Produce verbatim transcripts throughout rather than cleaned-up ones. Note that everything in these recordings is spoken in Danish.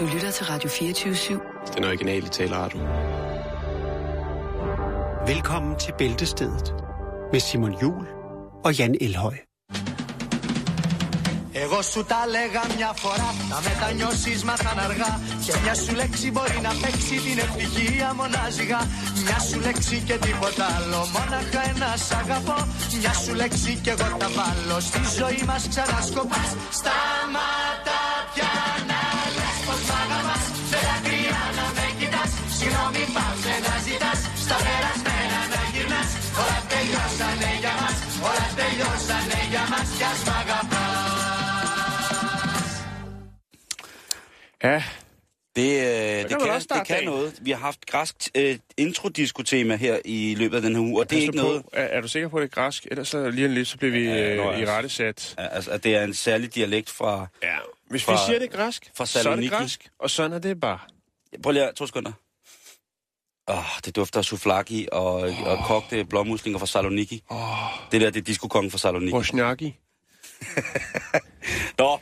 Du lytter til Radio fireogtyve syv. Den originale taleradio. Velkommen til Bæltestedet med Simon Jul og Jan Elhøj. Εγώ σου τα λέγα μια φορά, να μετανιώσεις μας αναργά. Και μια σου λέξη μπορεί να παίξει την ευτυχία μονάζιγα. Μια σου λέξη και τίποτα άλλο, μόναχα ένα σ' αγαπώ. Μια σου λέξη και εγώ τα βάλω, στη ζωή μας ξανασκοπάς. Σταμάτα πια να λες πως μ' αγαπάς, με δάκρυα να με κοιτάς. Συγγνώμη πάψε να ζητάς, στα περασμένα να γυρνάς. Όλα τελειώσανε για μας, όλα τελειώσανε για μας κι ας μ' αγαπάς. Ja, det, øh, det, kan, det kan noget. Vi har haft græsk øh, intro-diskotema her i løbet af den her uge, og det er ikke noget... Er, er du sikker på, at det er græsk? Ellers så lige lidt, så bliver vi øh, i rettesat. Ja, altså, det er en særlig dialekt fra... Ja, hvis fra, vi siger, det er græsk, fra så er det græsk, og sådan er det bare. Prøv lige to sekunder. Åh, oh, det dufter af souvlaki og, oh. og kogte blommuslinger fra Saloniki. Oh. Det der, det er diskokongen fra Saloniki. Bosnaki. Nå...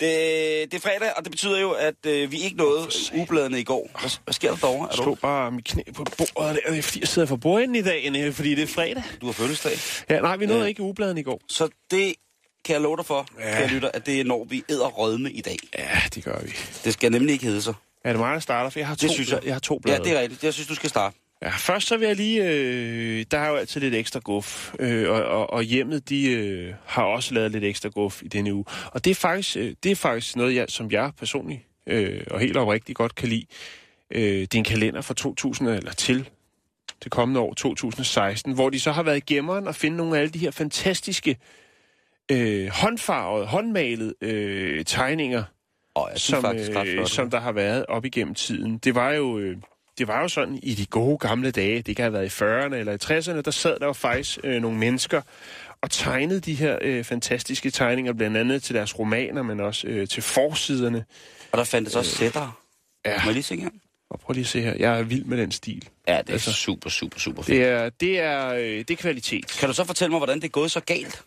Det, det er fredag, og det betyder jo, at øh, vi ikke nåede ugebladene i går. Hvad, hvad sker der derovre? Jeg slog bare mit knæ på bordet der, og det er fordi jeg sidder for bordenden i dag, fordi det er fredag. Du har fødselsdag. Ja, nej, vi nåede øh. ikke ugebladene i går. Så det kan jeg love dig for, ja. Kan jeg lytte, at det når vi edderrødme i dag. Ja, det gør vi. Det skal nemlig ikke hedde sig. Ja, det er mig, der starter, for jeg har to, jeg. Jeg har to blade. Ja, det er rigtigt. Jeg synes, du skal starte. Ja, først så vil jeg lige... Øh, der er jo altid lidt ekstra guf, øh, og, og, og hjemmet, de øh, har også lavet lidt ekstra guf i denne uge. Og det er faktisk, øh, det er faktisk noget, jeg, som jeg personligt øh, og helt oprigtigt godt kan lide. Øh, det er en kalender fra to tusind, eller til det kommende år, to tusind og seksten, hvor de så har været i gemmeren og finde nogle af alle de her fantastiske øh, håndfarvede, håndmalede øh, tegninger, oh, som, øh, som der har været op igennem tiden. Det var jo... Øh, Det var jo sådan, i de gode gamle dage, det kan have været i fyrrerne eller i tresserne, der sad der jo faktisk øh, nogle mennesker og tegnede de her øh, fantastiske tegninger, blandt andet til deres romaner, men også øh, til forsiderne. Og der fandtes også sættere. Ja. Må jeg lige se her? Og prøv lige at se her. Jeg er vild med den stil. Ja, det er altså, super, super, super fedt. Det er, det, er, øh, det er kvalitet. Kan du så fortælle mig, hvordan det er gået så galt?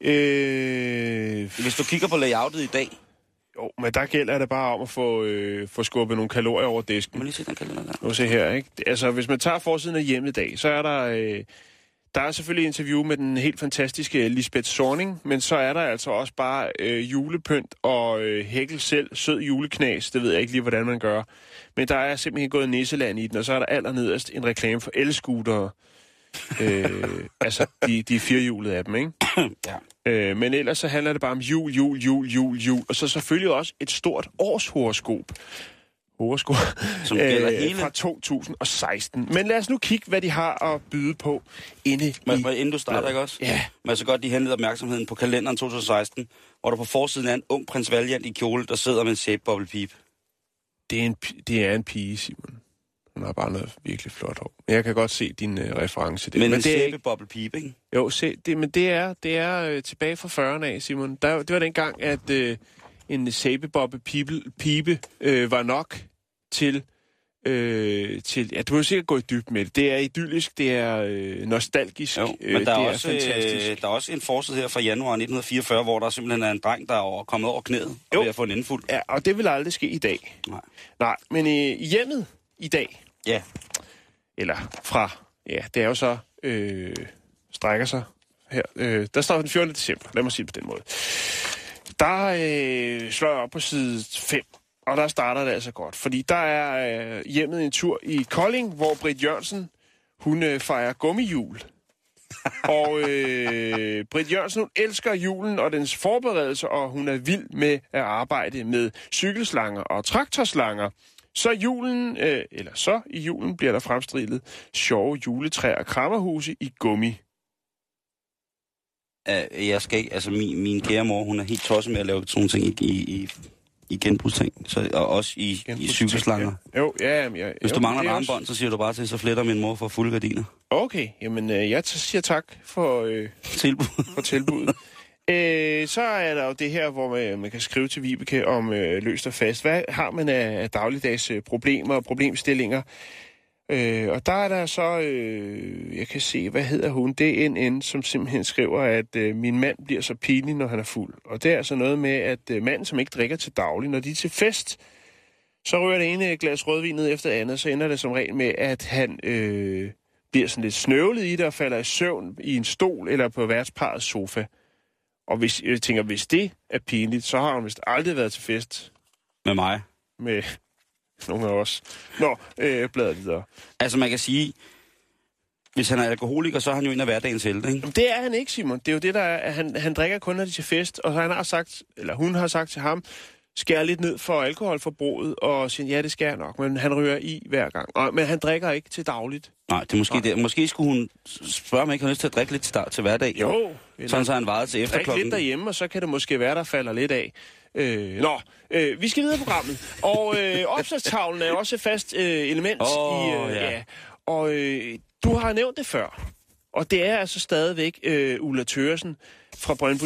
Øh... Hvis du kigger på layoutet i dag... Jo, men der gælder det bare om at få, øh, få skubbet nogle kalorier over disken. Må lige se den kalender der. Nu se her, ikke? Altså, hvis man tager forsiden af hjemmet i dag, så er der... Øh, der er selvfølgelig interview med den helt fantastiske Lisbeth Zorning, men så er der altså også bare øh, julepynt og øh, hækkel selv, sød juleknas. Det ved jeg ikke lige, hvordan man gør. Men der er simpelthen gået nisseland i den, og så er der allernederst en reklame for elskutere. øh, altså, de, de er firehjulede af dem, ikke? Ja. Øh, men ellers så handler det bare om jul, jul, jul, jul, jul. Og så selvfølgelig også et stort årshoroskop. Horoskop. Som gælder hele. Fra to tusind og seksten. Men lad os nu kigge, hvad de har at byde på inde men, i... Inden du starter, ikke også? Ja. Men så godt, de henleder opmærksomheden på kalenderen to tusind og seksten, hvor der på forsiden er en ung prins Valiant i kjole, der sidder med en sæbebobbelpipe. Det er en, det er en pige, Simon. Hun har bare noget virkelig flot hår. Men jeg kan godt se din øh, reference. Men, men en sæbebobbelpipe, ikke? Jo, se, det, men det er, det er øh, tilbage fra fyrrerne af, Simon. Der, det var dengang, at øh, en sæbebobbelpipe øh, var nok til... Øh, til ja, du har sikkert gået dybt med det. Det er idyllisk, det er øh, nostalgisk, jo, men der øh, det er, er også, fantastisk. Øh, der er også en forside her fra januar nitten fireogfyrre, hvor der simpelthen er en dreng, der er over, kommet over knæet og jo. Ved at få en indfuld. Ja, og det vil aldrig ske i dag. Nej, Nej men i øh, hjemmet i dag... Ja. Eller fra... Ja, det er jo så... Øh, strækker sig her. Øh, der står den fjortende december. Lad mig sige det på den måde. Der øh, slår jeg op på side fem, og der starter det altså godt. Fordi der er øh, hjemmet en tur i Kolding, hvor Britt Jørgensen, hun øh, fejrer gummijul. Og øh, Britt Jørgensen, hun elsker julen og dens forberedelse, og hun er vild med at arbejde med cykelslanger og traktorslanger. Så, julen, øh, eller så i julen bliver der fremstillet sjove juletræer og krammerhuse i gummi. Uh, jeg skal ikke, altså min, min kære mor, hun er helt tosset med at lave sådan ting i, i, i genbrugsting, så, og også i, i cykelslanger. Ja. Jo, ja, jamen, ja, hvis jo, du mangler en armbånd, så siger du bare til, så fletter min mor for fulde gardiner. Okay, jamen øh, jeg siger tak for, øh, Tilbud. for tilbuddet. Øh, så er der jo det her, hvor man, man kan skrive til Vibeke om øh, løst og fast. Hvad har man af, af dagligdags øh, problemer og problemstillinger? Øh, og der er der så, øh, jeg kan se, hvad hedder hun, D N N, som simpelthen skriver, at øh, min mand bliver så pinlig, når han er fuld. Og det er altså noget med, at øh, manden, som ikke drikker til daglig, når de er til fest, så rører det ene glas rødvin ned efter andet, så ender det som regel med, at han øh, bliver sådan lidt snøvlet i det og falder i søvn i en stol eller på værtsparrets sofa. Og hvis, jeg tænker, hvis det er pinligt, så har hun vist aldrig været til fest. Med mig? Med... nogle af os. Nå, øh, bladet videre. Altså man kan sige, hvis han er alkoholiker, så er han jo en af hverdagens helte, ikke? Jamen, det er han ikke, Simon. Det er jo det, der er, at han, han drikker kun, når de er til fest, og så han har sagt, eller hun har sagt til ham, skær lidt ned for alkoholforbruget, og siger, ja, det skærer nok, men han ryger i hver gang. Og, men han drikker ikke til dagligt. Nej, det er måske det. Måske skulle hun spørge, om ikke har lyst til at drikke lidt til, til hverdag. Jo. Sådan så han varet til efterklokken. Drik lidt derhjemme, og så kan det måske være, der falder lidt af. Øh, nå, øh, vi skal videre i programmet. Og øh, opslagstavlen er også et fast øh, element oh, i... Øh, ja. Ja. Og øh, du har nævnt det før. Og det er altså stadigvæk øh, Ulla Tøresen fra Brøndby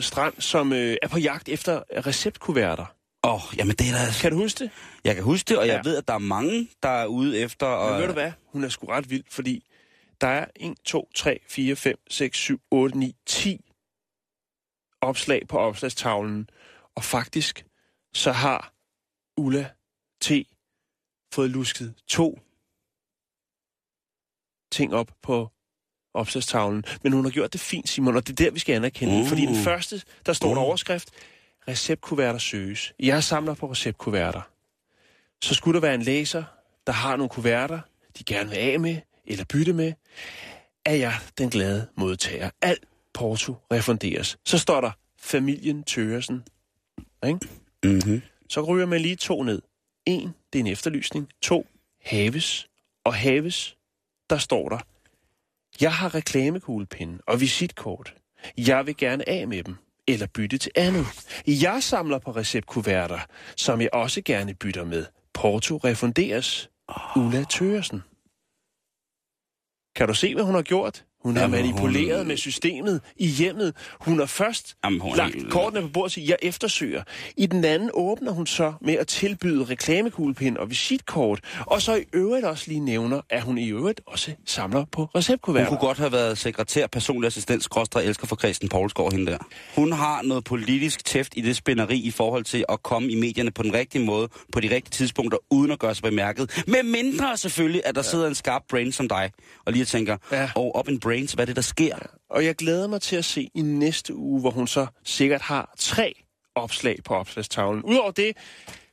Strand, som øh, er på jagt efter receptkuverter. Åh, oh, jamen det er da... Kan du huske det? Jeg kan huske det, og ja. Jeg ved, at der er mange, der er ude efter... Og... Men ved du hvad? Hun er sgu ret vild, fordi der er en, to, tre, fire, fem, seks, syv, otte, ni, ti opslag på opslagstavlen. Og faktisk, så har Ulla T. fået lusket to ting op på opslagstavlen. Men hun har gjort det fint, Simon, og det er der, vi skal anerkende. Uh. Fordi den første, der står uh. der overskrift, receptkuverter søges. Jeg samler på receptkuverter. Så skulle der være en læser, der har nogle kuverter, de gerne vil af med eller bytte med, er jeg den glade modtager. Al porto refunderes. Så står der familien Tøresen. Mm-hmm. Så ryger man lige to ned. En, det er en efterlysning. To, haves. Og haves, der står der, jeg har reklamekuglepinde og visitkort. Jeg vil gerne af med dem, eller bytte til andet. Jeg samler på receptkuverter, som jeg også gerne bytter med. Porto refunderes. Ulla Tøresen. Kan du se, hvad hun har gjort? Hun har manipuleret hun... med systemet i hjemmet. Hun har først Jamen, hun lagt helt... kortene på bordet og siger, jeg eftersøger. I den anden åbner hun så med at tilbyde reklamekuglepind og visitkort. Og så i øvrigt også lige nævner, at hun i øvrigt også samler på receptkuverter. Hun kunne godt have været sekretær, personlig assistent, skråstreg elsker for Christen Poulsgaard, hende der. Hun har noget politisk tæft i det spænderi i forhold til at komme i medierne på den rigtige måde, på de rigtige tidspunkter, uden at gøre sig bemærket. Med mindre selvfølgelig, at der ja. sidder en skarp brain som dig, og lige tænker, ja. oh, op en brain. Hvad det, der sker. Og jeg glæder mig til at se i næste uge, hvor hun så sikkert har tre opslag på opslagstavlen. Udover det,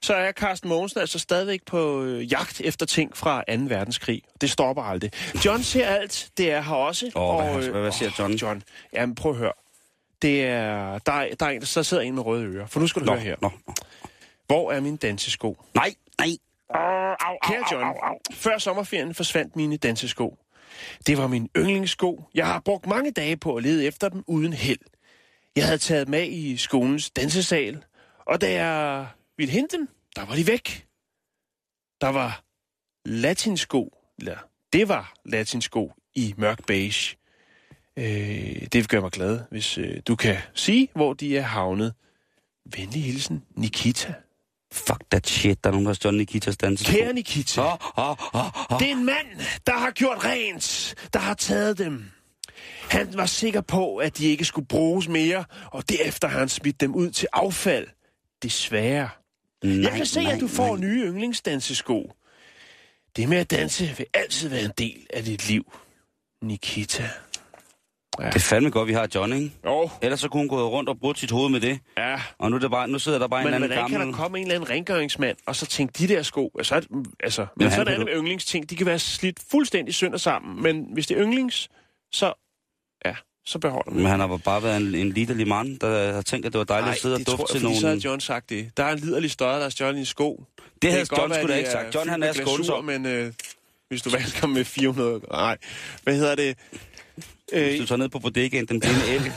så er Carsten Mogensen altså stadigvæk på øh, jagt efter ting fra anden verdenskrig. Det stopper aldrig. John ser alt, det er her også. Åh, oh, hvad, øh, hvad ser John? John? Jamen, prøv at høre. Det er, der, er, der er en, der sidder en med røde ører. For nu skal du nå, høre her. Nå. Hvor er min dansesko? Nej, nej. Kære John, før sommerferien forsvandt mine dansesko. Det var min yndlingssko. Jeg har brugt mange dage på at lede efter dem uden held. Jeg havde taget dem af i skolens dansesal, og da jeg ville hente dem, der var de væk. Der var latinsko, eller det var latinsko i mørk beige. Øh, det gør mig glad, hvis øh, du kan sige, hvor de er havnet. Venlig hilsen, Nikita. Fuck that shit, der er nogen, der har stjålet Nikitas dansesko. Kære Nikita, oh, oh, oh, oh. det er en mand, der har gjort rent, der har taget dem. Han var sikker på, at de ikke skulle bruges mere, og derefter har han smidt dem ud til affald. Desværre. Nej, Jeg kan se, nej, at du får nej. nye yndlingsdansesko. Det med at danse vil altid være en del af dit liv, Nikita. Ja. Det er fandme godt, vi har John, ikke? Jo. Ellers så kunne hun gå rundt og bruge sit hoved med det. Ja. Og nu, er bare, nu sidder der bare men, en anden gammel... Men hvordan kan der komme en eller anden rengøringsmand, og så tænke de der sko? Altså, altså men, men så er der alle yndlingsting. De kan være slidt fuldstændig sønder sammen. Men hvis det er yndlings, så... Ja, så beholder man. Men han har bare været en, en liderlig mand, der har tænkt, at det var dejligt Ej, at sidde og dufte til nogen... Nej, det tror jeg, fordi så har John sagt det. Der er en liderlig støder, der har stjålet en sko. Det, det havde John sgu da ikke sagt. John, han er skålsom. Men øh, hvis du vasker med fire hundrede... Nej, hvad hedder det? Hvis du tager ned på bodegaen, den blinde el,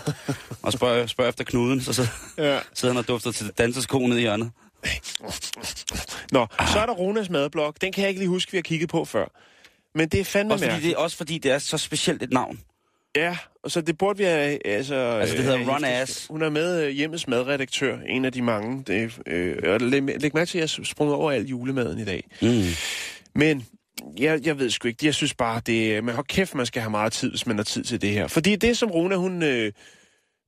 og spørger, spørger efter knuden, så sidder, ja. sidder han og dufter til dansesko ned i hjørnet. Nå, så er der Ronas madblok. Den kan jeg ikke lige huske, vi har kigget på før. Men det er fandme også fordi det, også fordi det er så specielt et navn. Ja, og så det burde vi have... Altså, altså det hedder øh, Ron Ass. Hun er med hjemmes madredaktør, en af de mange. Det, øh, læg, læg mærke til, at jeg sprunget over al julemaden i dag. Mm. Men Jeg, jeg ved sgu ikke. Jeg synes bare, det, men hold kæft, man skal have meget tid, hvis man har tid til det her. Fordi det, som Rona, hun øh,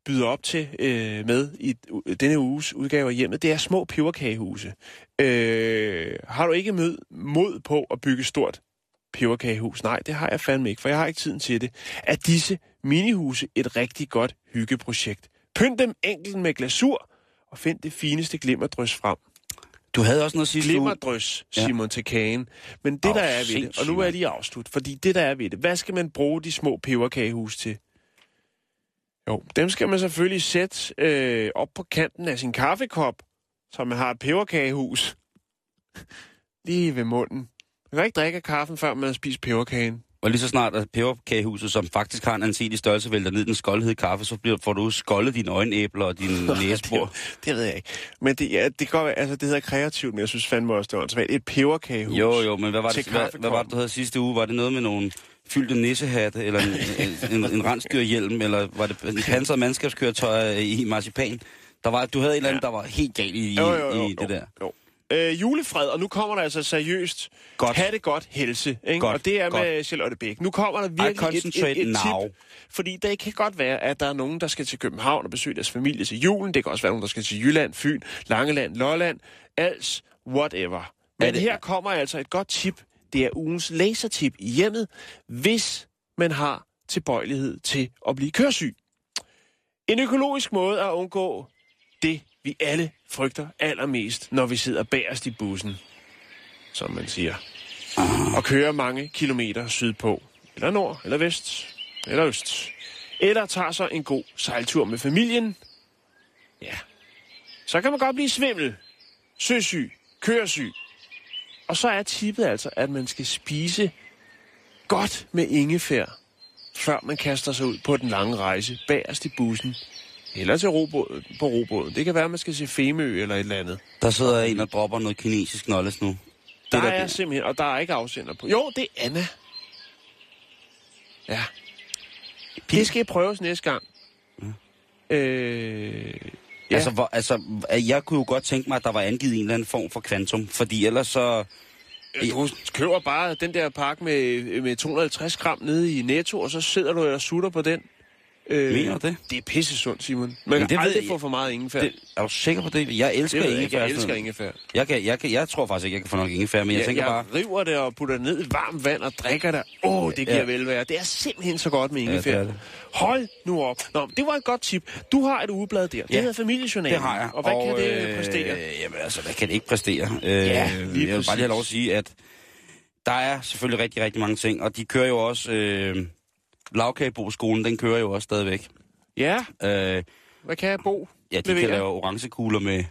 byder op til øh, med i denne uges udgave af Hjemmet, det er små peberkagehuse. Øh, har du ikke mød, mod på at bygge stort peberkagehus? Nej, det har jeg fandme ikke, for jeg har ikke tiden til det. Er disse minihuse et rigtig godt hyggeprojekt? Pynt dem enkelt med glasur, og find det fineste glimmerdrys frem. Du havde også noget sidste uge. Glimmerdrys, Simon, ja. Til kagen. Men det, oh, der er ved det, og nu er jeg lige afslut, fordi det, der er ved det, hvad skal man bruge de små peberkagehus til? Jo, dem skal man selvfølgelig sætte øh, op på kanten af sin kaffekop, så man har et peberkagehus lige ved munden. Man kan ikke drikke af kaffen, før man har spist peberkagen. Og lige så snart at peberkagehuset, som faktisk har en ansenlig størrelse, vælter ned den skoldhede kaffe, så bliver, får du skoldet dine øjenæbler og dine næsebor. Det, det ved jeg ikke. Men det, ja, det, går, altså, det hedder kreativt, men jeg synes fandme også, det var ansvarligt. Et peberkagehus. Jo, jo, men hvad var det, hvad, hvad var det, du havde sidste uge? Var det noget med nogle fyldte nissehatte, eller en, en, en, en rensdyrhjelm, eller var det en panseret mandskabskøretøj i marcipan? Der var, du havde et eller andet, ja. Der var helt galt i, jo, jo, jo, i jo, det jo, der. Jo. Øh, julefred, og nu kommer der altså seriøst godt. Ha' det godt, helse, ikke? Godt, og det er godt. Med Charlotte Bæk. Nu kommer der virkelig et, et, et tip, fordi det kan godt være, at der er nogen, der skal til København og besøge deres familie til julen. Det kan også være nogen, der skal til Jylland, Fyn, Langeland, Lolland, altså whatever. Men det, her kommer altså et godt tip. Det er ugens lasertip i hjemmet, hvis man har tilbøjelighed til at blive køresyg. En økologisk måde at undgå det, vi alle frygter allermest, når vi sidder bagerst i bussen, som man siger, og kører mange kilometer sydpå, eller nord, eller vest, eller øst, eller tager så en god sejltur med familien, ja, så kan man godt blive svimmel, søsyg, køresyg, og så er tippet altså, at man skal spise godt med ingefær, før man kaster sig ud på den lange rejse bagerst i bussen, eller til robåd, på robåden. Det kan være, at man skal se Femø eller et eller andet. Der sidder en og dropper noget kinesisk knoldes nu. Det der, der er det. Simpelthen, og der er ikke afsender på. Jo, det er Anna. Ja. Det skal prøves næste gang. Ja. Øh, ja. Altså, hvor, altså, jeg kunne jo godt tænke mig, at der var angivet en eller anden form for kvantum, fordi ellers så... Du køber bare den der pakke med, med to hundrede og halvtreds gram nede i Netto, og så sidder du og sutter på den. Øh, Mener det? Det er pissesundt, Simon. Man kan det aldrig jeg, få for meget ingefær. Det, er du sikker på det? Jeg elsker det ingefær. Jeg elsker ingefær. Jeg, kan, jeg, kan, jeg tror faktisk ikke, jeg kan få nok ingefær, men ja, jeg tænker jeg bare... Jeg river det og putter det ned i varmt vand og drikker det. Åh, oh, det giver ja. velvære. Det er simpelthen så godt med ingefær. Ja, det det. Hold nu op. Nå, det var et godt tip. Du har et ugeblad der. Det ja, hedder Familie Journalen. Det har jeg. Og hvad og kan øh, det præstere? Øh, jamen altså, hvad kan det ikke præstere? Øh, ja, lige præcis. Jeg vil bare lige have lov at sige, at der er selvfølgelig rigtig, rigtig mange ting, og de kører jo også... Øh, Lavkagebo-skolen, den kører jo også stadigvæk. Ja. Øh, Hvad kan jeg bo? Ja, de kan lave orangekugler med...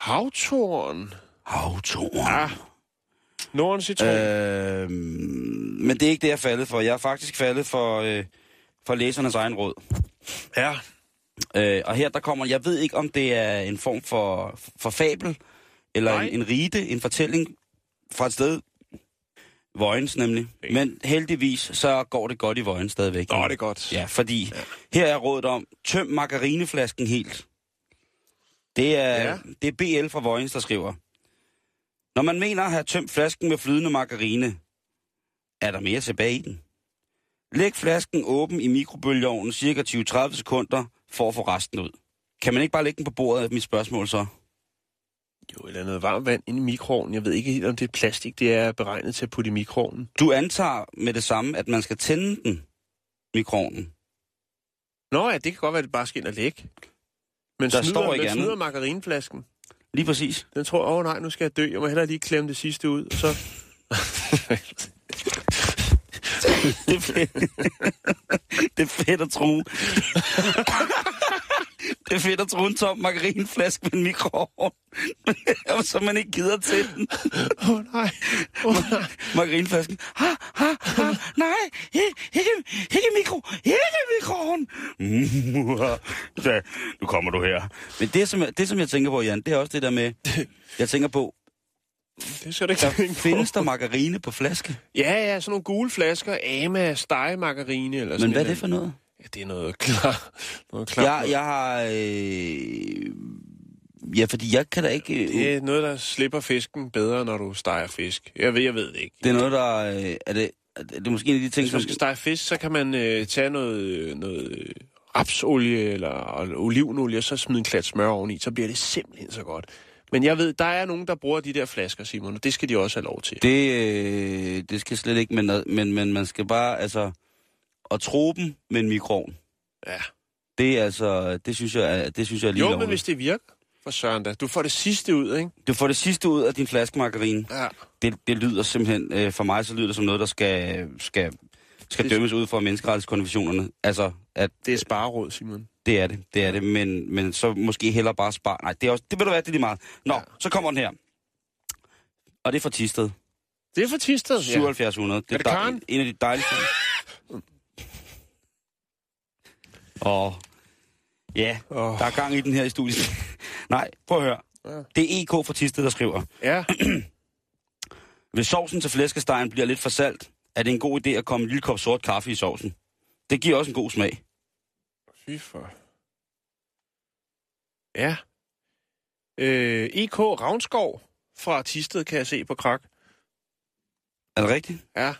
Havtorn. Havtorn. Ja. Nordens citron. Øh, men det er ikke det, jeg er faldet for. Jeg er faktisk faldet for, øh, for læsernes egen råd. Ja. Øh, og her, der kommer... Jeg ved ikke, om det er en form for, for fabel, eller en, en rite, en fortælling fra et sted... Vojens nemlig. Men heldigvis, så går det godt i Vojens stadigvæk. Går det godt. Ja, fordi ja. Her er rådet om, tøm margarineflasken helt. Det er, ja. Det er B L fra Vojens, der skriver. Når man mener at have tømt flasken med flydende margarine, er der mere tilbage i den. Læg flasken åben i mikrobølgeovnen cirka tyve til tredive sekunder for at få resten ud. Kan man ikke bare lægge den på bordet, er mit spørgsmål så? Jo, eller noget varmt vand inde i mikroovnen. Jeg ved ikke helt, om det er plastik, det er beregnet til at putte i mikroovnen. Du antager med det samme, at man skal tænde den, mikroovnen. Nå ja, det kan godt være, at det bare skal ind og lægge. Men der snyder, står ikke andet. Men snyder margarineflasken. Lige præcis. Den tror, åh oh, nej, nu skal jeg dø. Jeg må hellere lige klemme det sidste ud, og så... det, er fedt. det er fedt at tro. Det er fedt at tro en tom margarineflaske med en mikroovn, så man ikke gider til den. Åh oh, nej, oh, nej. Margarineflasken. Ha, ha, ha, nej, ikke, ikke mikro, ikke mikroovn. Ja, nu kommer du her. Men det som, jeg, det, som jeg tænker på, Jan, det er også det der med, jeg tænker på, det skal det ikke der tænke findes på. Der margarine på flaske? Ja, ja, sådan nogle gule flasker, Ama, stegemargarine eller sådan noget. Men hvad er det for noget? Ja, det er noget klart. Klar. Jeg, jeg har... Øh, Ja, fordi jeg kan da ikke... Øh... Det er noget, der slipper fisken bedre, når du steger fisk. Jeg ved, jeg ved det ikke. Det er noget, der... Øh, er, det, er det måske en af de ting, hvis man skal stege fisk, så kan man øh, tage noget, noget rapsolie eller olivenolie, og så smide en klat smør oveni. Så bliver det simpelthen så godt. Men jeg ved, der er nogen, der bruger de der flasker, Simon, og det skal de også have lov til. Det, øh, det skal slet ikke, men, men, men man skal bare, altså... Og tropen med en mikroovn. Ja. Det er altså... Det synes jeg, det synes jeg lige Jo, lovende. Men hvis det virker... For søren da. Du får det sidste ud, ikke? Du får det sidste ud af din flaske margarine. Ja. Det, det lyder simpelthen... Øh, for mig så lyder det som noget, der skal, skal, skal det, dømmes ud fra menneskerettighedskonventionerne. Altså, at... Det er spareråd, Simon. Det er det. Det er det. Men, men så måske hellere bare spare... Nej, det er også... Det vil du være, det er lige meget. Nå, ja. Så kommer den her. Og det er fra Thisted. Det er fra Thisted, ja. syvoghalvfjerds hundrede. Det er, er det Karne? En af de dejligste... Og ja, oh. Der er gang i den her i studiet. Nej, prøv at høre. Ja. Det er E K fra Thisted, der skriver. Ja. Hvis sovsen til flæskestegen bliver lidt for salt, er det en god idé at komme en lille kop sort kaffe i sovsen. Det giver også en god smag. Fy for... Ja. Øh, E K Ravnskov fra Thisted, kan jeg se på krak. Er det rigtigt? Ja.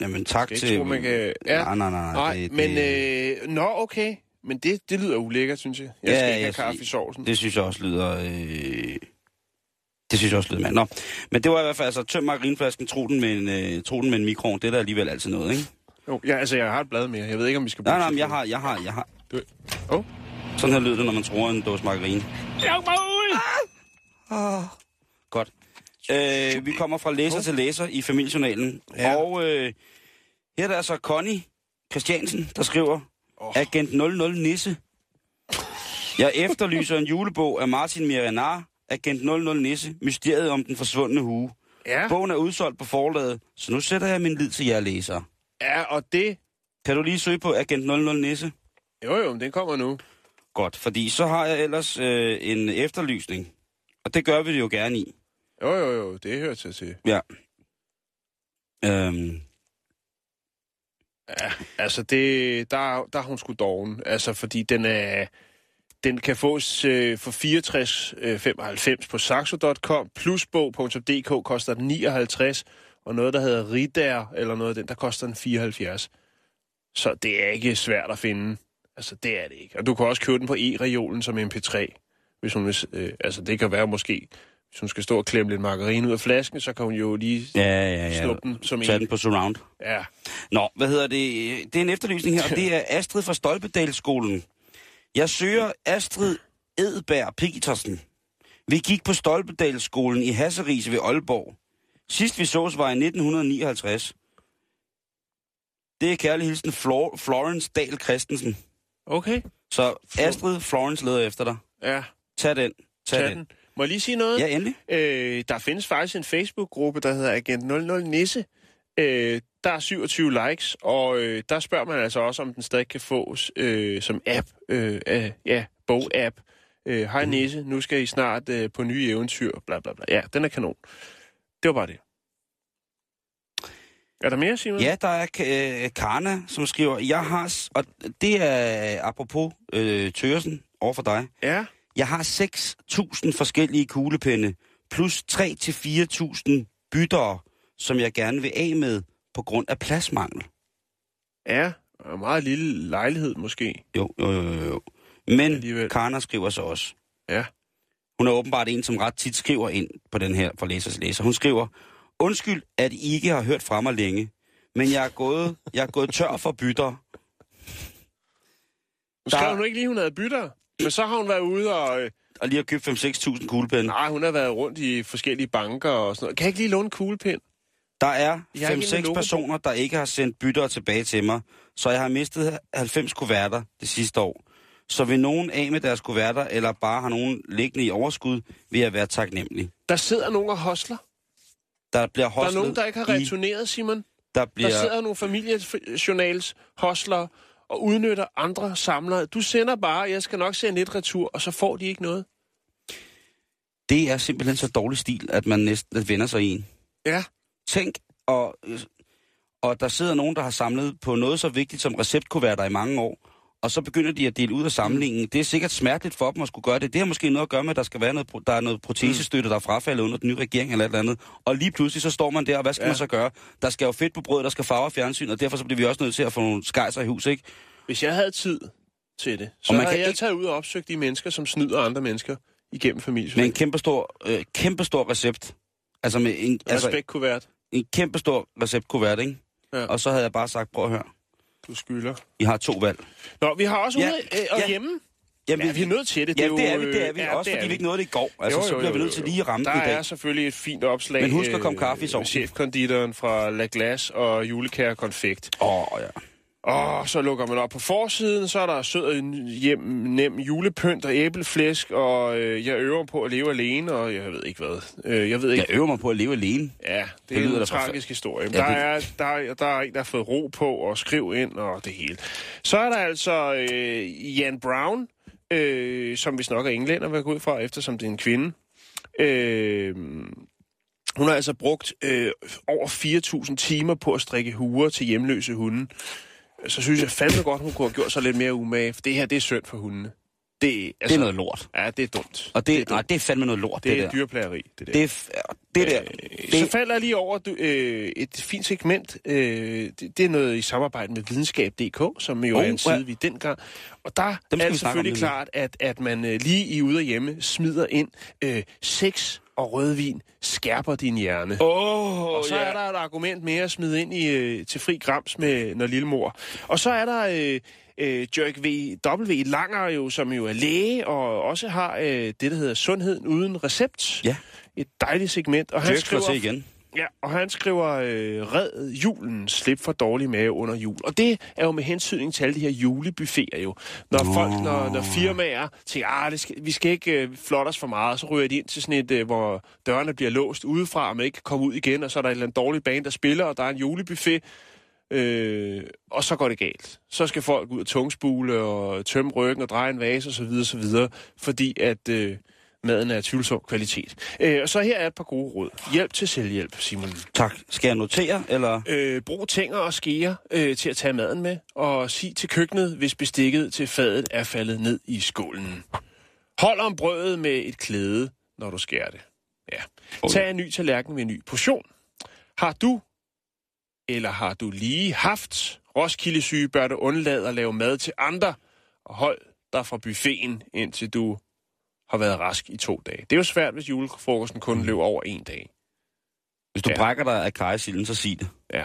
Jamen tak til... Tro, man kan... ja. Nej, nej, nej. nej det, men, det... Øh... Nå, okay. Men det, det lyder ulækkert, synes jeg. Jeg ja, skal ikke have kaffe i sovsen. Det synes jeg også lyder... Øh... Det synes jeg også lyder, mand. Nå, men det var i hvert fald altså tøm margarineflasken, tro den med en, øh, en mikroovn. Det er der alligevel altid noget, ikke? Jo, ja, altså jeg har et blad mere. Jeg ved ikke, om vi skal bruge... Nej, nej, men jeg har... Jeg har, jeg har... Du... Oh. Sådan her lyder det, når man tror en dåse margarine. Jeg må ud! Ah. Ah. Godt. Øh, vi kommer fra læser oh. til læser i Familie Journalen. Ja. Og øh, her er der altså Connie Christiansen, der skriver, oh. Agent nul nul Nisse. Jeg efterlyser en julebog af Martin Mirenar, Agent nul nul Nisse, mysteriet om den forsvundne hue. Ja. Bogen er udsolgt på forlaget, så nu sætter jeg min lid til jer læsere. Ja, og det... Kan du lige søge på Agent nul nul Nisse? Jo, jo, men den kommer nu. Godt, fordi så har jeg ellers øh, en efterlysning. Og det gør vi det jo gerne i. Jo, jo, jo. Det hører til at sige. Ja. Øhm. Ja, altså, det, der, der er hun sgu doven. Altså, fordi den, er, den kan fås øh, for fireogtres femoghalvfems på saxo punktum com. Plusbog punktum d k koster den nioghalvtreds. Og noget, der hedder Ridair, eller noget af den, der koster den fireoghalvfjerds. Så det er ikke svært at finde. Altså, det er det ikke. Og du kan også købe den på e-reolen som M P tre. Hvis hun vil, øh, altså, det kan være måske... Hvis hun skal stå og klemme lidt margarine ud af flasken, så kan hun jo lige ja, ja, ja. snuppe den som en. Tag den på surround. Ja. Nå, hvad hedder det? Det er en efterlysning her, og det er Astrid fra Stolpedalsskolen. Jeg søger Astrid Edberg Petersen. Vi gik på Stolpedalsskolen i Hasseris ved Aalborg. Sidst vi sås var i nitten nioghalvtreds. Det er kærlig hilsen Flor- Florence Dal Christensen. Okay. Så Astrid Florence leder efter dig. Ja. Tag den. Tag, Tag den. den. Må jeg lige sige noget? Ja, endelig. Øh, der findes faktisk en Facebook-gruppe, der hedder Agent nul nul Nisse. Øh, der er syvogtyve likes, og øh, der spørger man altså også, om den stadig kan fås øh, som app. Øh, øh, ja, bog-app. Øh, Hej Nisse, nu skal I snart øh, på nye eventyr. Bla, bla, bla. Ja, den er kanon. Det var bare det. Er der mere, Simon? Ja, der er øh, Karne, som skriver, jeg har, og det er apropos øh, Tøresen over for dig. Ja. Jeg har seks tusind forskellige kuglepinde, plus tre til fire tusind byttere, som jeg gerne vil af med på grund af pladsmangel. Ja, en meget lille lejlighed måske. Jo, jo, jo. jo. Men alligevel. Karna skriver så også. Ja. Hun er åbenbart en, som ret tit skriver ind på den her for læsers læser. Hun skriver, undskyld, at I ikke har hørt fra mig længe, men jeg er gået, jeg er gået tør for byttere. Hun skrev nu ikke lige, hun havde byttere. Men så har hun været ude og... Øh, og lige har købt fem til seks tusind kuglepinde. Nej, hun har været rundt i forskellige banker og sådan noget. Kan jeg ikke lige låne en kuglepind? Der er fem seks personer, der ikke har sendt byttere tilbage til mig, så jeg har mistet halvfems kuverter det sidste år. Så vil nogen af med deres kuverter, eller bare har nogen liggende i overskud, vil jeg være taknemmelig. Der sidder nogen og hostler. Der bliver hostlet. Der er nogen, der ikke har returneret, Simon. Der, bliver... der sidder nogle familiejournals hostler og udnytter andre samlere. Du sender bare, jeg skal nok sende et retur, og så får de ikke noget. Det er simpelthen så dårlig stil, at man næsten vender sig i en. Ja. Tænk, og, og der sidder nogen, der har samlet på noget så vigtigt som receptkuverter i mange år, og så begynder de at dele ud af samlingen. Det er sikkert smerteligt for dem at skulle gøre det. Det har måske noget at gøre med, at der skal være noget, der er noget protesestøtte, der er frafaldet under den nye regering eller et eller andet. Og lige pludselig, så står man der, og hvad skal ja. man så gøre? Der skal jo fedt på brød, der skal farve og fjernsyn, og derfor så bliver vi også nødt til at få nogle skejser i hus, ikke? Hvis jeg havde tid til det, så og man kan jeg ikke tage ud og opsøge de mennesker, som snyder andre mennesker igennem familie. Men en kæmpestor, øh, kæmpestor recept. Altså med en... Altså, respektkuvert. En kæmpestor receptkuvert, ikke? Ja. Og så havde jeg bare sagt, prøv at høre. Du skylder. I har to valg. Nå, vi har også ude ja, øh, og ja. hjemme. Jamen, ja, vi er nødt til det. Ja, det, det, er, jo, vi, det er vi, ja, også det er fordi vi ikke nåede det i går. Altså, jo, jo, så bliver vi nødt til lige at ramme det i dag. Der er selvfølgelig et fint opslag. Men husk at komme kaffe i sovsen. Chefkonditoren fra La Glace og julekære konfekt. Åh, oh, ja. Og så lukker man op på forsiden, så er der sød hjem, nem julepynt og æbleflæsk, og øh, jeg øver mig på at leve alene, og jeg ved ikke hvad. Øh, jeg, ved ikke. jeg øver mig på at leve alene? Ja, det, det er en tragisk fra... historie. Ja, der, det... er, der, er, der er en, der har fået ro på og skriv ind og det hele. Så er der altså øh, Jan Brown, øh, som vi snakker englænder, hvad jeg går ud fra, eftersom det er en kvinde. Øh, hun har altså brugt øh, over fire tusind timer på at strikke huer til hjemløse hunde. Så synes jeg fandme godt, hun kunne have gjort sig lidt mere umage, for det her, det er synd for hundene. Det, altså, det er noget lort. Ja, det er dumt. Og det, det, er, dumt. Nej, det er fandme noget lort, det, det er der. Dyreplageri, det der. Det er det der. Øh, det. Så falder jeg lige over du, øh, et fint segment. Øh, det, det er noget i samarbejde med Videnskab punktum d k, som jo oh, er en side, ja. vi dengang. Og der Dem er det selvfølgelig klart, at, at man øh, lige i ude og hjemme smider ind øh, seks og rødvin skærper din hjerne. Oh, og så yeah. er der et argument mere at smide ind i, øh, til fri grams med når lillemor. Og så er der øh, øh, Jørg W. Langer, jo, som jo er læge, og også har øh, det, der hedder Sundheden uden recept. Ja. Et dejligt segment. Og han Jørg skriver, igen. Ja, og han skriver, øh, red julen, slip for dårlig mave under jul. Og det er jo med hensyn til alle de her julebuffeter jo. Når oh. folk, når, når firmaer tænker, ah, det skal, vi skal ikke øh, flotte os for meget, så ryger de ind til sådan et, øh, hvor dørene bliver låst udefra, og man ikke kan komme ud igen, og så er der et eller andet dårligt band, der spiller, og der er en julebuffet, øh, og så går det galt. Så skal folk ud og tungspule, og tømme ryggen, og dreje en vase, og så videre, så videre, fordi at... Øh, maden er tvivlsom kvalitet. Øh, og så her er et par gode råd. Hjælp til selvhjælp, Simon. Tak. Skal jeg notere, eller? Øh, brug tænger og skeer øh, til at tage maden med, og sig til køkkenet, hvis bestikket til fadet er faldet ned i skålen. Hold om brødet med et klæde, når du skærer det. Ja. Okay. Tag en ny tallerken med en ny portion. Har du, eller har du lige haft Roskildesyge, bør du undlade at lave mad til andre, og hold dig fra buffeten, indtil du har været rask i to dage. Det er jo svært, hvis julefrokosten kun løber over en dag. Hvis du ja. brækker dig af karrysilden, så sig det. Ja.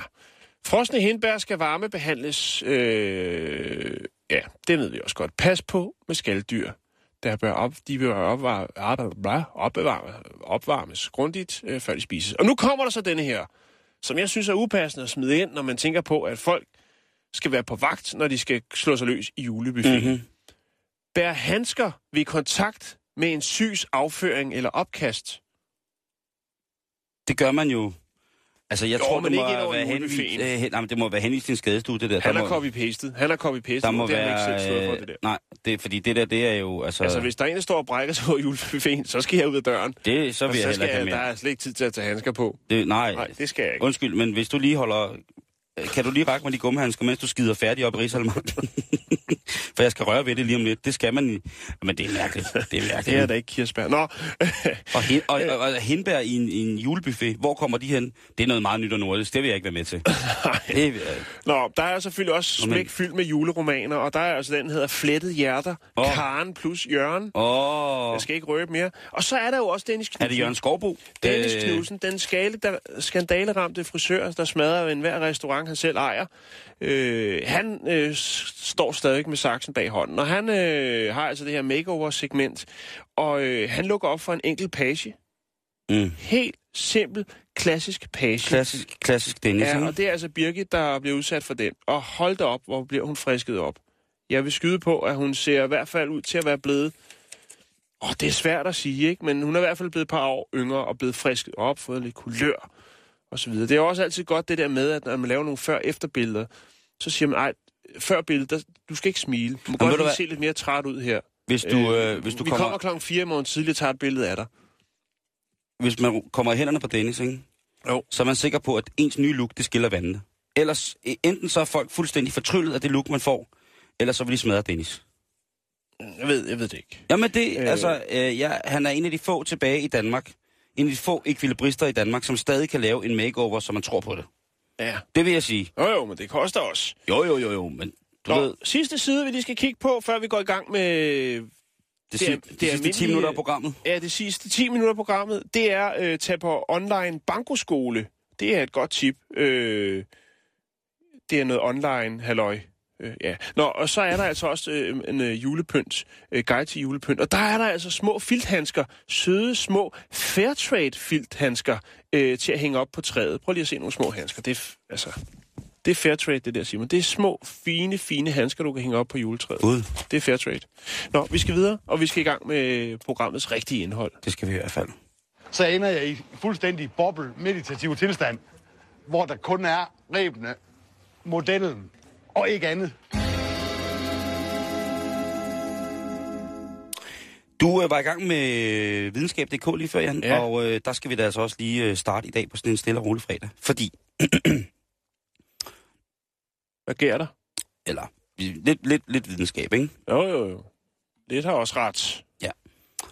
Frosne hindbær skal varmebehandles. Øh... Ja, det ved vi også godt. Pas på med skalddyr. Der bør op, de bør opvarme, opvarme, opvarmes grundigt, øh, før de spises. Og nu kommer der så denne her, som jeg synes er upassende at smide ind, når man tænker på, at folk skal være på vagt, når de skal slå sig løs i julebuffeten. Mm-hmm. Bær handsker ved kontakt med en sygs afføring eller opkast. Det gør man jo. Altså, jeg jo, tror, det må, henvist, øh, nej, det må være henvist til en skadestue, det der. Han er copy-pastet. Han er copy-pastet. Der må det være... Ikke selv for, det der. Nej, det, fordi det der, det er jo... Altså, altså hvis der en, der står og brækker sig over julebuffeten, så skal jeg ud af døren. Det, så vil jeg, så jeg heller ikke. Der er slet ikke tid til at tage handsker på. Det, nej, nej, det skal jeg ikke. Undskyld, men hvis du lige holder... Kan du lige række mig de gummehandsker, mens du skider færdig op i Rigshalmarken? For jeg skal røre ved det lige om lidt. Det skal man. Men det er mærkeligt. Det er mærkeligt. Det er da ikke kirsebær. Nå. og hen, og, og, og henbær i en, i en julebuffet. Hvor kommer de hen? Det er noget meget nyt og nordisk. Det vil jeg ikke være med til. Det, uh... Nå, der er selvfølgelig også smæk fyldt med juleromaner. Og der er altså den, der hedder Flettet Hjerter. Oh. Karne plus Jørgen. Oh. Jeg skal ikke røbe mere. Og så er der jo også Dennis Knudsen. Er det Jørgen Skovbo? Dennis Knudsen. Den skale, der, skandaleramte frisør, der smadrer enhver restaurant, han selv ejer. Øh, han øh, står stadig med saksen bag hånden, og han øh, har altså det her makeover-segment, og øh, han lukker op for en enkelt page. Mm. Helt simpel, klassisk page. Klassisk, klassisk Dennis. Ja, og det er altså Birgit, der bliver udsat for den. Og hold da op, hvor bliver hun frisket op. Jeg vil skyde på, at hun ser i hvert fald ud til at være blevet... Åh, det er svært at sige, ikke? Men hun er i hvert fald blevet et par år yngre og blevet frisket op, fået lidt kulør. Og så videre. Det er også altid godt det der med, at når man laver nogle før-efterbilleder, så siger man, ej, før-billeder, du skal ikke smile. Du må Jamen, godt lige se lidt mere træt ud her. Hvis du, øh, hvis du Vi kommer, kommer klokken fire i morgen tidligt og tager et billede af dig. Hvis man kommer i hænderne på Dennis, ikke? Jo. Så er man sikker på, at ens nye look, det skiller vandene. Ellers enten så er folk fuldstændig fortryllet af det look, man får, Ellers så vil de smadre Dennis. Jeg ved, jeg ved det ikke. Jamen det, øh... altså, øh, jeg, han er en af de få tilbage i Danmark, en af de få ekvilibrister i Danmark, som stadig kan lave en makeover, som man tror på det. Ja. Det vil jeg sige. Jo jo, men det koster også. Jo jo jo jo, men du Nå, ved... sidste side, vi lige skal kigge på, før vi går i gang med... Det, det, er, det, det er sidste ti minutter af programmet. Ja, det sidste ti minutter af programmet, det er at øh, tage på online bankoskole. Det er et godt tip. Øh, det er noget online, halløj. Øh, ja. Nå, og så er der altså også øh, en øh, julepynt, øh, guide til julepynt. Og der er der altså små filthandsker, søde små Fairtrade-filthandsker øh, til at hænge op på træet. Prøv lige at se nogle små handsker. Det er, altså, det er Fairtrade, det der, Simon. Det er små, fine, fine handsker, du kan hænge op på juletræet. God. Det er Fairtrade. Nå, vi skal videre, og vi skal i gang med programmets rigtige indhold. Det skal vi i hvert fald. Så ender jeg i fuldstændig boble-meditativ tilstand, hvor der kun er rebene, modellen og ikke andet. Du øh, var i gang med øh, videnskab punktum d k lige før, Jan, ja. og øh, der skal vi da altså også lige øh, starte i dag på sådan en stille og rolig fredag. Fordi... Hvad sker der? Eller lidt, lidt, lidt videnskab, ikke? Jo, jo, jo. Lidt har også ret. Ja.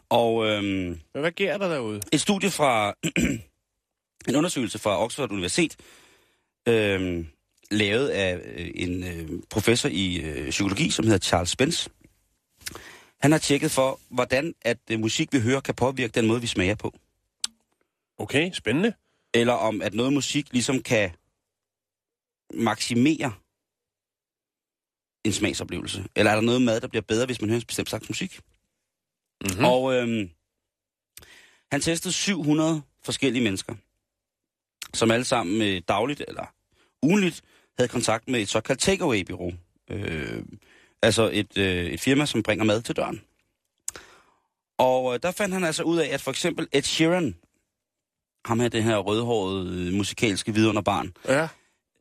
Og... Øhm, Hvad sker der derude? Et studie fra... en undersøgelse fra Oxford Universitet... Øhm, lavet af en professor i psykologi, som hedder Charles Spence. Han har tjekket for, hvordan at musik, vi hører, kan påvirke den måde, vi smager på. Okay, spændende. Eller om, at noget musik ligesom kan maksimere en smagsoplevelse. Eller er der noget mad, der bliver bedre, hvis man hører en bestemt slags musik? Mm-hmm. Og øhm, han testede syv hundrede forskellige mennesker, som alle sammen øh, dagligt eller ugenligt havde kontakt med et såkaldt takeaway-bureau. Øh, altså et, øh, et firma, som bringer mad til døren. Og øh, der fandt han altså ud af, at for eksempel Ed Sheeran, ham her, det her rødhårede musikalske vidunderbarn, ja.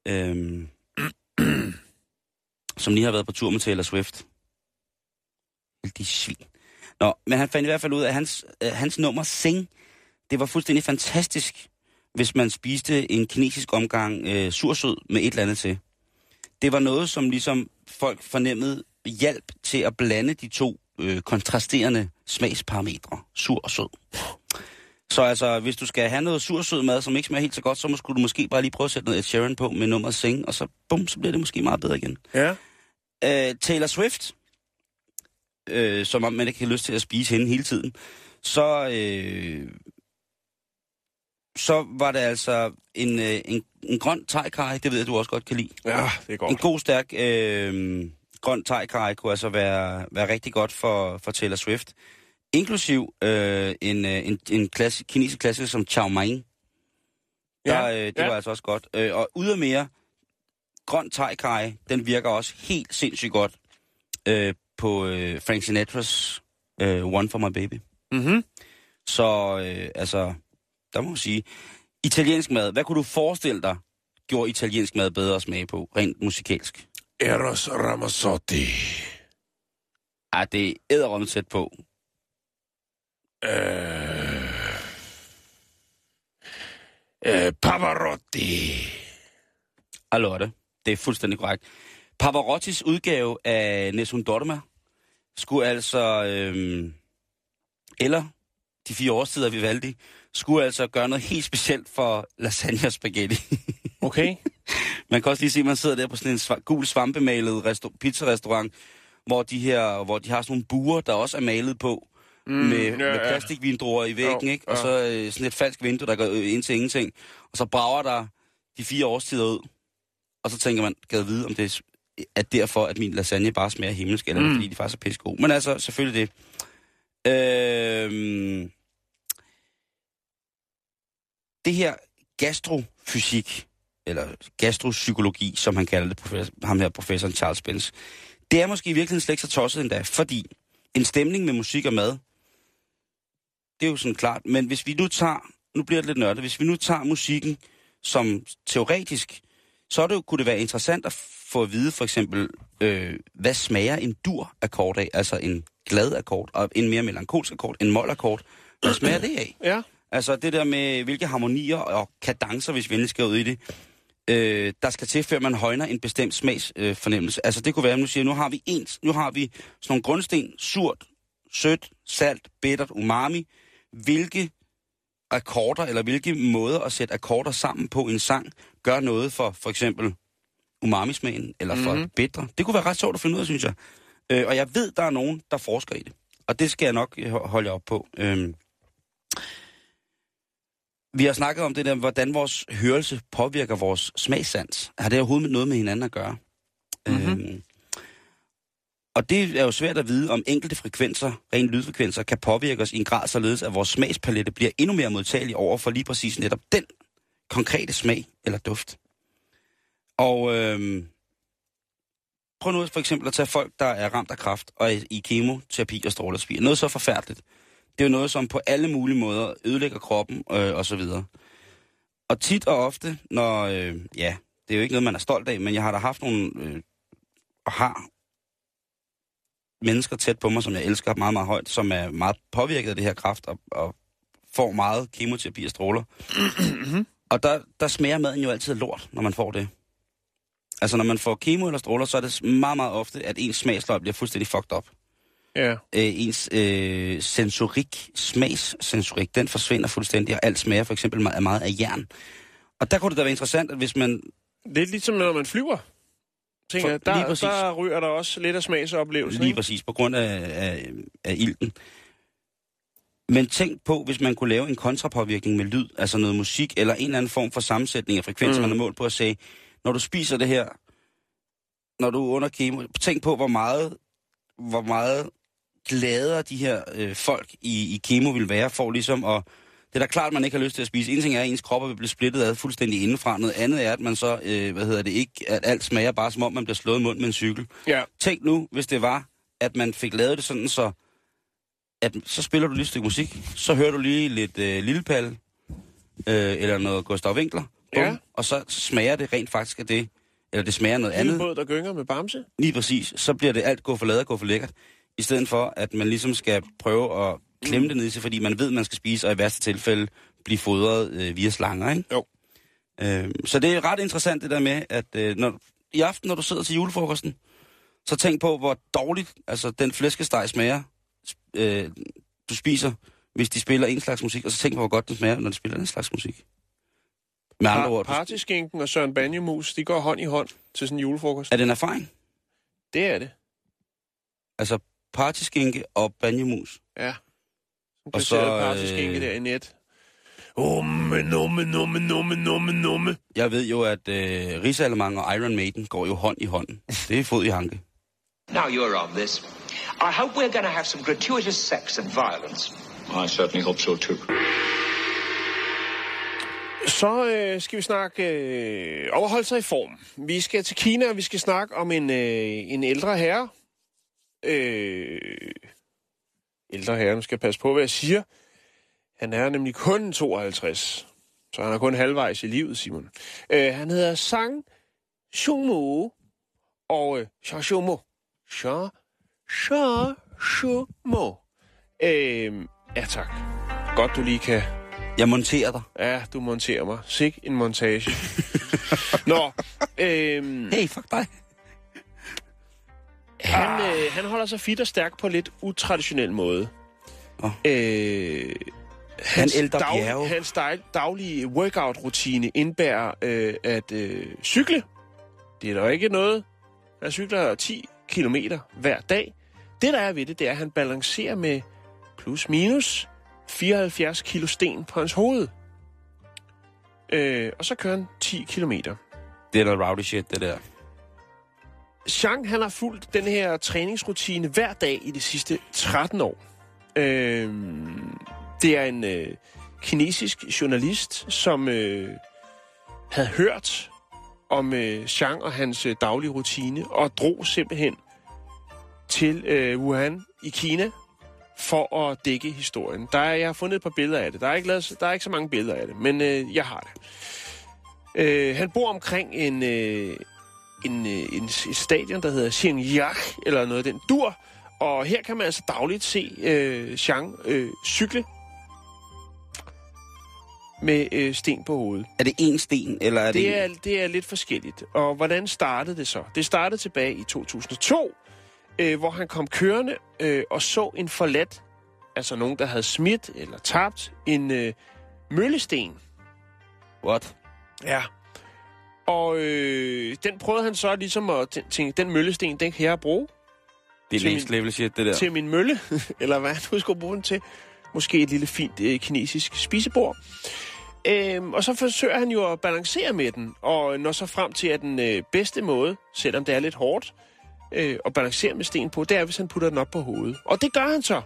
øh, som lige har været på tur med Taylor Swift. De svin. Nå, men han fandt i hvert fald ud af, at hans, øh, hans nummer Sing, det var fuldstændig fantastisk, hvis man spiste en kinesisk omgang øh, sursød med et eller andet til. Det var noget, som ligesom folk fornemmede hjælp til at blande de to øh, kontrasterende smagsparametre, sur og sød. Så altså, hvis du skal have noget sursød mad, som ikke smager helt så godt, så skulle du måske bare lige prøve at sætte noget Ed Sheeran på med nummeret Sing, og så bum, så bliver det måske meget bedre igen. Ja. Øh, Taylor Swift, øh, som om man ikke har lyst til at spise hende hele tiden, så... Øh, Så var det altså en, en, en grøn thai-curry, det ved jeg, du også godt kan lide. Ja, det er godt. En god, stærk øh, grøn thai-curry kunne altså være, være rigtig godt for, for Taylor Swift. Inklusiv øh, en, en, en klasse, kinesisk klassiker som chow mein. Der, ja, øh, det ja. var altså også godt. Øh, og ydermere, grøn thai-curry, den virker også helt sindssygt godt øh, på øh, Frank Sinatra's øh, One for My Baby. Mm-hmm. Så øh, altså... Der må man sige, italiensk mad, hvad kunne du forestille dig, gjorde italiensk mad bedre at smage på, rent musikalsk? Eros Ramazzotti. Ah, det er æderrømme tæt på. Øh... Øh, Pavarotti. Allora, det. det er fuldstændig korrekt. Pavarottis udgave af Nessun Dorma skulle altså, øh, eller de fire årstider, vi valgte, skulle altså gøre noget helt specielt for lasagne og spaghetti. Okay. Man kan også lige se, at man sidder der på sådan en sv- gul svampemalet resta- pizzarestaurant, hvor de her, hvor de har sådan nogle buer, der også er malet på, mm, med, ja, med plastikvindruer i væggen, ja, ikke? Og ja. så øh, sådan et falsk vindue, der går ind til ingenting. Og så brager der de fire årstider ud. Og så tænker man, gad vide, om det er derfor, at min lasagne bare smager himmelsk, eller mm. fordi de faktisk er pisse gode. Men altså, selvfølgelig det. Øh... Det her gastrofysik, eller gastropsykologi, som han kalder det, professor, ham her professoren Charles Spence, det er måske i virkeligheden slet ikke så tosset endda, fordi en stemning med musik og mad, det er jo sådan klart, men hvis vi nu tager, nu bliver det lidt nørdet, hvis vi nu tager musikken som teoretisk, så det jo, kunne det være interessant at få at vide for eksempel, øh, hvad smager en dur-akkord af, altså en glad akkord, og en mere melankolsk akkord, en mollakkord, hvad smager det af? Ja. Altså det der med, hvilke harmonier og kadencer, hvis vi endelig skal ud i det, øh, der skal til, før man højner en bestemt smagsfornemmelse. Øh, altså det kunne være, at man siger, nu har vi ens, nu har vi sådan nogle grundsten, surt, sødt, salt, bittert, umami. Hvilke akkorder, eller hvilke måder at sætte akkorder sammen på en sang, gør noget for for eksempel umamismagen, eller for mm-hmm. bitre. Det kunne være ret sjovt at finde ud af, synes jeg. Øh, og jeg ved, der er nogen, der forsker i det. Og det skal jeg nok holde jer op på. Øh, Vi har snakket om det der, hvordan vores hørelse påvirker vores smagssans. Har det overhovedet noget med hinanden at gøre? Mm-hmm. Øhm, og det er jo svært at vide, om enkelte frekvenser, rent lydfrekvenser, kan påvirke os i en grad således, at vores smagspalette bliver endnu mere modtagelig over for lige præcis netop den konkrete smag eller duft. Og øhm, prøv nu for eksempel at tage folk, der er ramt af kræft og er i kemoterapi og strålerspir. Noget så forfærdeligt. Det er jo noget, som på alle mulige måder ødelægger kroppen øh, og så videre. Og tit og ofte, når... Øh, ja, det er jo ikke noget, man er stolt af, men jeg har da haft nogle... Øh, og har mennesker tæt på mig, som jeg elsker meget, meget højt, som er meget påvirket af det her kræft og, og får meget kemoterapi og stråler. Og der, der smager maden jo altid lort, når man får det. Altså, når man får kemo eller stråler, så er det meget, meget ofte, at ens smagsløg bliver fuldstændig fucked op. Ja. Øh, ens øh, sensorik, smagssensorik, den forsvinder fuldstændig, og alt smager for eksempel meget, meget af jern. Og der kunne det da være interessant, at hvis man... Det er ligesom, når man flyver. Tænker, for, der, der ryger der også lidt af smagsoplevelsen. Lige ikke? Præcis, på grund af, af, af ilten. Men tænk på, hvis man kunne lave en kontrapåvirkning med lyd, altså noget musik, eller en eller anden form for sammensætning af frekvenser, mm. man har målt på at sige, når du spiser det her, når du er under kemo, tænk på, hvor meget, hvor meget glæder de her øh, folk i, i kemo vil være for ligesom, og det er da klart, at man ikke har lyst til at spise. En ting er, at ens kropper vil blive splittet ad fuldstændig indefra. Noget andet er, at man så, øh, hvad hedder det ikke, at alt smager bare som om, man bliver slået i mund med en cykel. Ja. Tænk nu, hvis det var, at man fik lavet det sådan, så, at, så spiller du lige et stykke musik, så hører du lige lidt øh, Lillepal, øh, eller noget Gustav Winkler, bum, ja. Og så smager det rent faktisk af det, eller det smager noget andet. Lillebåd, der gynger med bamse. Lige præcis. Så bliver det alt gå for ladet og gå for lækkert. I stedet for, at man ligesom skal prøve at klemme det ned i sig, fordi man ved, at man skal spise, og i værste tilfælde blive fodret øh, via slanger, ikke? Jo. Øhm, så det er ret interessant det der med, at øh, når, i aften, når du sidder til julefrokosten, så tænk på, hvor dårligt altså, den flæskesteg smager, øh, du spiser, hvis de spiller en slags musik, og så tænk på, hvor godt den smager, når de spiller en slags musik. Med andre ord, partyskinken og Søren Banjemus, de går hånd i hånd til sådan en julefrokost. Er det en erfaring? Det er det. Altså partyskinke og banjemus? Ja. Og så partyskinke øh... der i net. Umme, numme, numme, numme, numme, numme. Jeg ved jo, at øh, Risalemang og Iron Maiden går jo hånd i hånd. Det er fod i hanke. Now you're on this. I hope we're gonna have some gratuitous sex and violence. I certainly hope so too. Så øh, skal vi snakke øh, overholde sig i form. Vi skal til Kina, og vi skal snakke om en, øh, en ældre herre. Øh, ældre herre, nu skal jeg passe på, hvad jeg siger. Han er nemlig kun tooghalvtreds, så han er kun halvvejs i livet, Simon. Øh, han hedder Zhang Xiongmo, og Zhang Xiongmo. Zhang Xiongmo. Ja, tak. Godt, du lige kan... Jeg monterer dig. Ja, du monterer mig. Sig en montage. Nå. Øhm, hey, fuck dig. Han, ah. øh, han holder sig fit og stærk på en lidt utraditionel måde. Oh. Øh, hans han dag, hans dag, daglige workout-rutine indbærer øh, at øh, cykle. Det er der ikke noget. Han cykler ti kilometer hver dag. Det, der er ved det, det er, at han balancerer med plus-minus fireoghalvfjerds kilo sten på hans hoved. Øh, og så kører han ti kilometer. Det er noget rowdy shit, det der. Zhang, han har fulgt den her træningsrutine hver dag i de sidste tretten år. Øh, det er en øh, kinesisk journalist, som øh, havde hørt om øh, Zhang og hans øh, daglige rutine, og drog simpelthen til øh, Wuhan i Kina, for at dække historien. Der er, jeg har fundet et par billeder af det. Der er ikke, lavet, der er ikke så mange billeder af det, men øh, jeg har det. Øh, han bor omkring en, øh, en, øh, en stadion, der hedder Xianyang, eller noget af den dur. Og her kan man altså dagligt se øh, Zhang øh, cykle. med øh, sten på hovedet. Er det én sten, eller er det... Det er, det er lidt forskelligt. Og hvordan startede det så? Det startede tilbage i to tusind og to, øh, hvor han kom kørende øh, og så en forladt, altså nogen, der havde smidt eller tabt, en øh, møllesten. What? Ja. Og øh, den prøvede han så ligesom at tænke, den møllesten, den kan jeg bruge. Det er længst level shit, det der. Til min mølle, eller hvad du skulle bruge den til. Måske et lille fint øh, kinesisk spisebord. Øhm, og så forsøger han jo at balancere med den, og når så frem til, at den øh, bedste måde, selvom det er lidt hårdt, øh, at balancere med sten på, det er, hvis han putter den op på hovedet. Og det gør han så.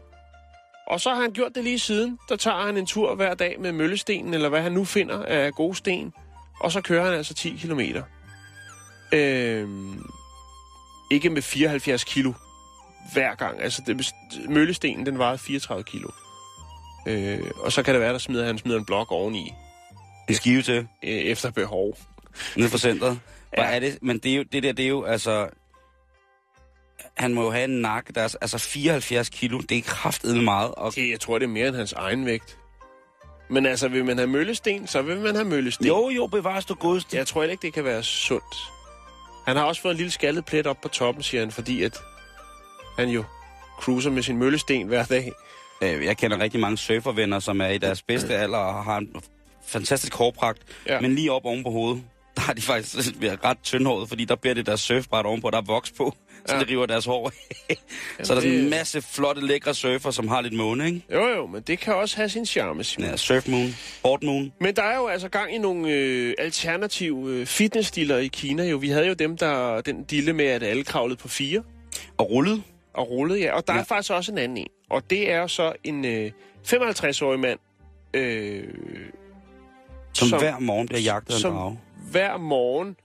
Og så har han gjort det lige siden. Der tager han en tur hver dag med møllestenen, eller hvad han nu finder af gode sten. Og så kører han altså ti kilometer. Øhm, ikke med fireoghalvfjerds kilo hver gang. Altså, det, møllestenen, den vejede fireogtredive kilo. Øh, og så kan det være, der smider han smider en blok oveni. Det skive til. Øh, efter behov. Nede for centret. Hvad ja. Er det? Men det, er jo, det der, det er jo, altså... Han må jo have en nakke, der er, altså fireoghalvfjerds kilo, det er kraftedme meget. Og... Det, jeg tror, det er mere end hans egen vægt. Men altså, vil man have møllesten, så vil man have møllesten. Jo, jo, bevares du godeste. Jeg tror ikke, det kan være sundt. Han har også fået en lille skaldet plet op på toppen, siger han, fordi at han jo cruiser med sin møllesten hver dag. Jeg kender rigtig mange surfervenner, som er i deres bedste alder og har en fantastisk hårpragt, ja. Men lige op oven på hovedet, der har de faktisk været ret tyndhåret, fordi der bliver det der surfbræt ovenpå, der er voks på, så ja. Det river deres hår. Så er der sådan en masse flotte, lækre surfer, som har lidt måne, ikke? Jo, jo, men det kan også have sin charme, Simon. Ja, surfmoon, boardmoon. Men der er jo altså gang i nogle øh, alternative øh, fitnessstiler i Kina, jo. Vi havde jo dem, der den dille med, at alle kravlede på fire. Og rullede. Og rullede, ja. Og der ja. Er faktisk også en anden en. Og det er så en øh, femoghalvtreds-årig mand, øh, som, som hver morgen bliver jagtet som, en drage. Hver morgen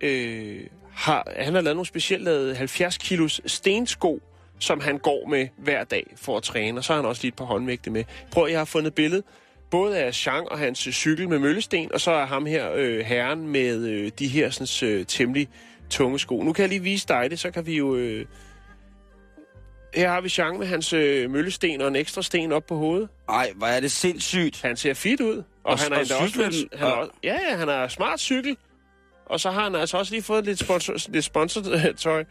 øh, har han har lavet nogle specielt lavet halvfjerds kilos stensko, som han går med hver dag for at træne. Og så har han også lige et par håndvægte med. Prøv, jeg har fundet billede både af Jean og hans cykel med møllesten, og så er ham her øh, herren med øh, de her sådan, øh, temmelig tunge sko. Nu kan jeg lige vise dig det, så kan vi jo... Øh, Her har vi Jean med hans øh, møllesten og en ekstra sten op på hovedet. Ej, hvor er det sindssygt. Han ser fit ud. Og, og han har endda også, han og... også... Ja, ja, han har smart cykel. Og så har han altså også lige fået lidt, sponsor, lidt sponsortøj.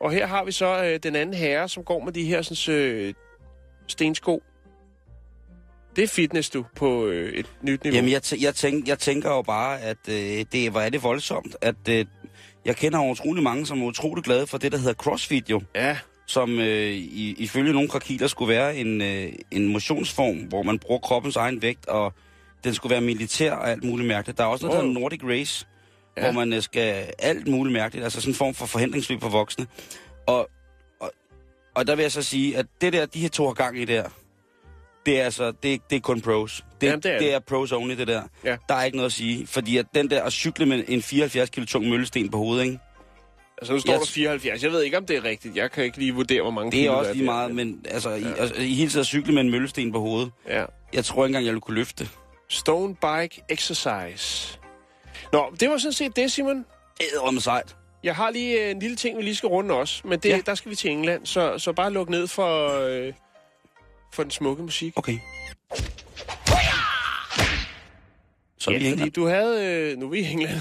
Og her har vi så øh, den anden herre, som går med de her sådan, øh, stensko. Det er fitness, du, på øh, et nyt niveau. Jamen, jeg, t- jeg, tænker, jeg tænker jo bare, at øh, det, hvor er det voldsomt. At øh, jeg kender utrolig mange, som er utrolig glade for det, der hedder CrossFit, jo. Ja, som øh, i, ifølge nogle krakiler skulle være en, øh, en motionsform, hvor man bruger kroppens egen vægt, og den skulle være militær og alt muligt mærkeligt. Der er også noget, der hedder Nordic Race, ja. Hvor man øh, skal alt muligt mærkeligt, altså sådan en form for forhindringsløb for voksne. Og, og, og der vil jeg så sige, at det der, de her to har gang i der, det er altså, det, det er kun pros. Det, Jamen, det, er, det er pros only, det der. Ja. Der er ikke noget at sige, fordi at den der at cykle med en fireoghalvfjerds kilo tung møllesten på hovedet, ikke? Altså nu står jeg, der fireoghalvfjerds. Jeg ved ikke, om det er rigtigt. Jeg kan ikke lige vurdere, hvor mange det kilo det er. Det er også lige meget, men altså, ja. I, altså, I hele tiden at cykle med en møllesten på hovedet. Ja. Jeg tror ikke engang, jeg ville kunne løfte. Stone bike exercise. Nå, det var sådan set det, Simon. Ædrømme sejt. Jeg har lige øh, en lille ting, vi lige skal runde også. Men det, ja. Der skal vi til England, så, så bare luk ned for, øh, for den smukke musik. Okay. Så ja, fordi du havde... Øh, nu er vi i England.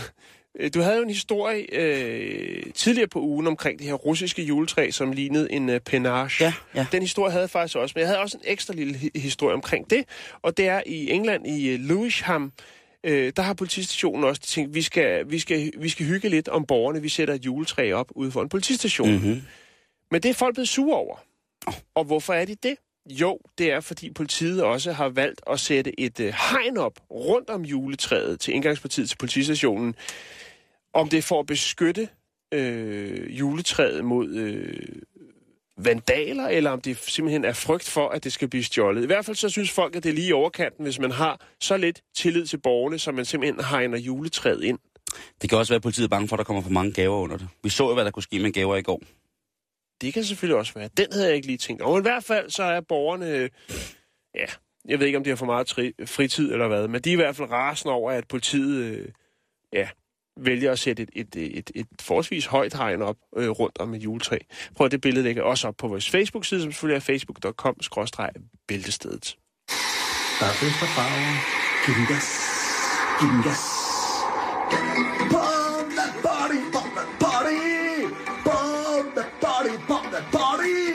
Du havde jo en historie øh, tidligere på ugen omkring det her russiske juletræ, som lignede en øh, penage. Ja, ja. Den historie havde jeg faktisk også, men jeg havde også en ekstra lille hi- historie omkring det. Og det er i England, i øh, Lewisham, øh, der har politistationen også tænkt, vi skal, vi, skal, vi skal hygge lidt om borgerne, vi sætter et juletræ op ude for en politistation. Mm-hmm. Men det er folk blevet sure over. Og hvorfor er de det? Jo, det er, fordi politiet også har valgt at sætte et øh, hegn op rundt om juletræet til indgangspartiet til politistationen. Om det er for at beskytte øh, juletræet mod øh, vandaler, eller om det simpelthen er frygt for, at det skal blive stjålet. I hvert fald så synes folk, at det er lige i overkanten, hvis man har så lidt tillid til borgerne, så man simpelthen hegner juletræet ind. Det kan også være, at politiet er bange for, at der kommer for mange gaver under det. Vi så jo, hvad der kunne ske med gaver i går. Det kan selvfølgelig også være. Den havde jeg ikke lige tænkt over. Men i hvert fald så er borgerne... Øh, ja, jeg ved ikke, om de har for meget tri- fritid eller hvad, men de er i hvert fald rasende over, at politiet... Øh, ja... vælger at sætte et, et, et, et forholdsvis højt hegn op øh, rundt om et juletræ. Prøv at det billede lægge også op på vores Facebook-side, som selvfølgelig er facebook punktum com skråstreg bæltestedet. Der er fest og farver, Giv den gas. Giv den gas. Pump that body, pump that body. Pump that body, pump that body.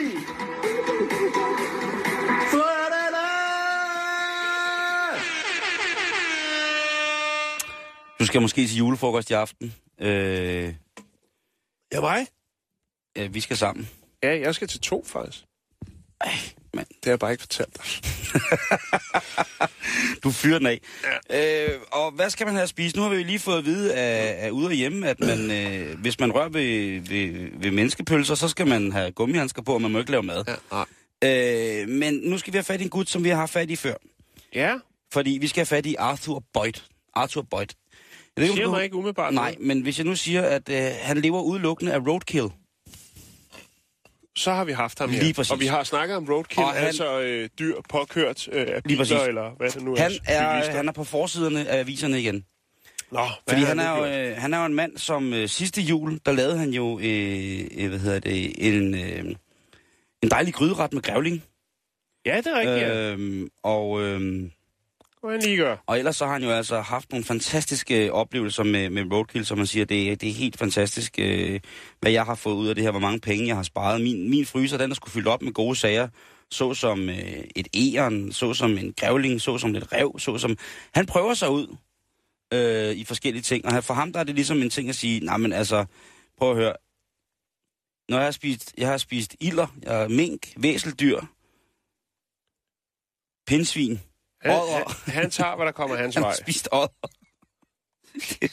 Du skal måske til julefrokost i aften. Øh... Ja, mig? Ja, vi skal sammen. Ja, jeg skal til to, faktisk. Ej, mand. Det har jeg bare ikke fortalt dig. Du fyrer den af. Ja. Øh, og hvad skal man have at spise? Nu har vi jo lige fået at vide af, af ude og hjemme, at man, øh, hvis man rører ved, ved, ved menneskepølser, så skal man have gummihandsker på, og man må ikke lave mad. Ja, nej. Øh, men nu skal vi have fat i en gut, som vi har haft fat i før. Ja. Fordi vi skal have fat i Arthur Boyd. Arthur Boyd. Det siger mig ikke umiddelbart. Nej, men hvis jeg nu siger, at øh, han lever udelukkende af Roadkill. Så har vi haft ham her. Lige præcis. Og vi har snakket om Roadkill, han, altså øh, dyr påkørt øh, af biler, eller hvad det nu er. Han er, han er på forsiderne af aviserne igen. Nå, fordi han, han, er jo, øh, han er jo en mand, som øh, sidste jul, der lavede han jo øh, hvad hedder det, en, øh, en dejlig gryderet med grævling. Ja, det er rigtigt. Øh, og... Øh, Og ellers så har han jo altså haft nogle fantastiske oplevelser med, med Roadkill, som man siger, det, det er helt fantastisk, øh, hvad jeg har fået ud af det her, hvor mange penge jeg har sparet. Min, min fryser, den er sgu fyldt op med gode sager, såsom øh, et egern, såsom en grævling, såsom lidt rev, såsom... Han prøver sig ud øh, i forskellige ting, og for ham der er det ligesom en ting at sige, nej, men altså, prøv at høre, når jeg har spist, jeg har spist ilder, jeg har mink, væseldyr, pindsvin... Han, han, han tager, hvad der kommer hans han vej. Han har spist odder.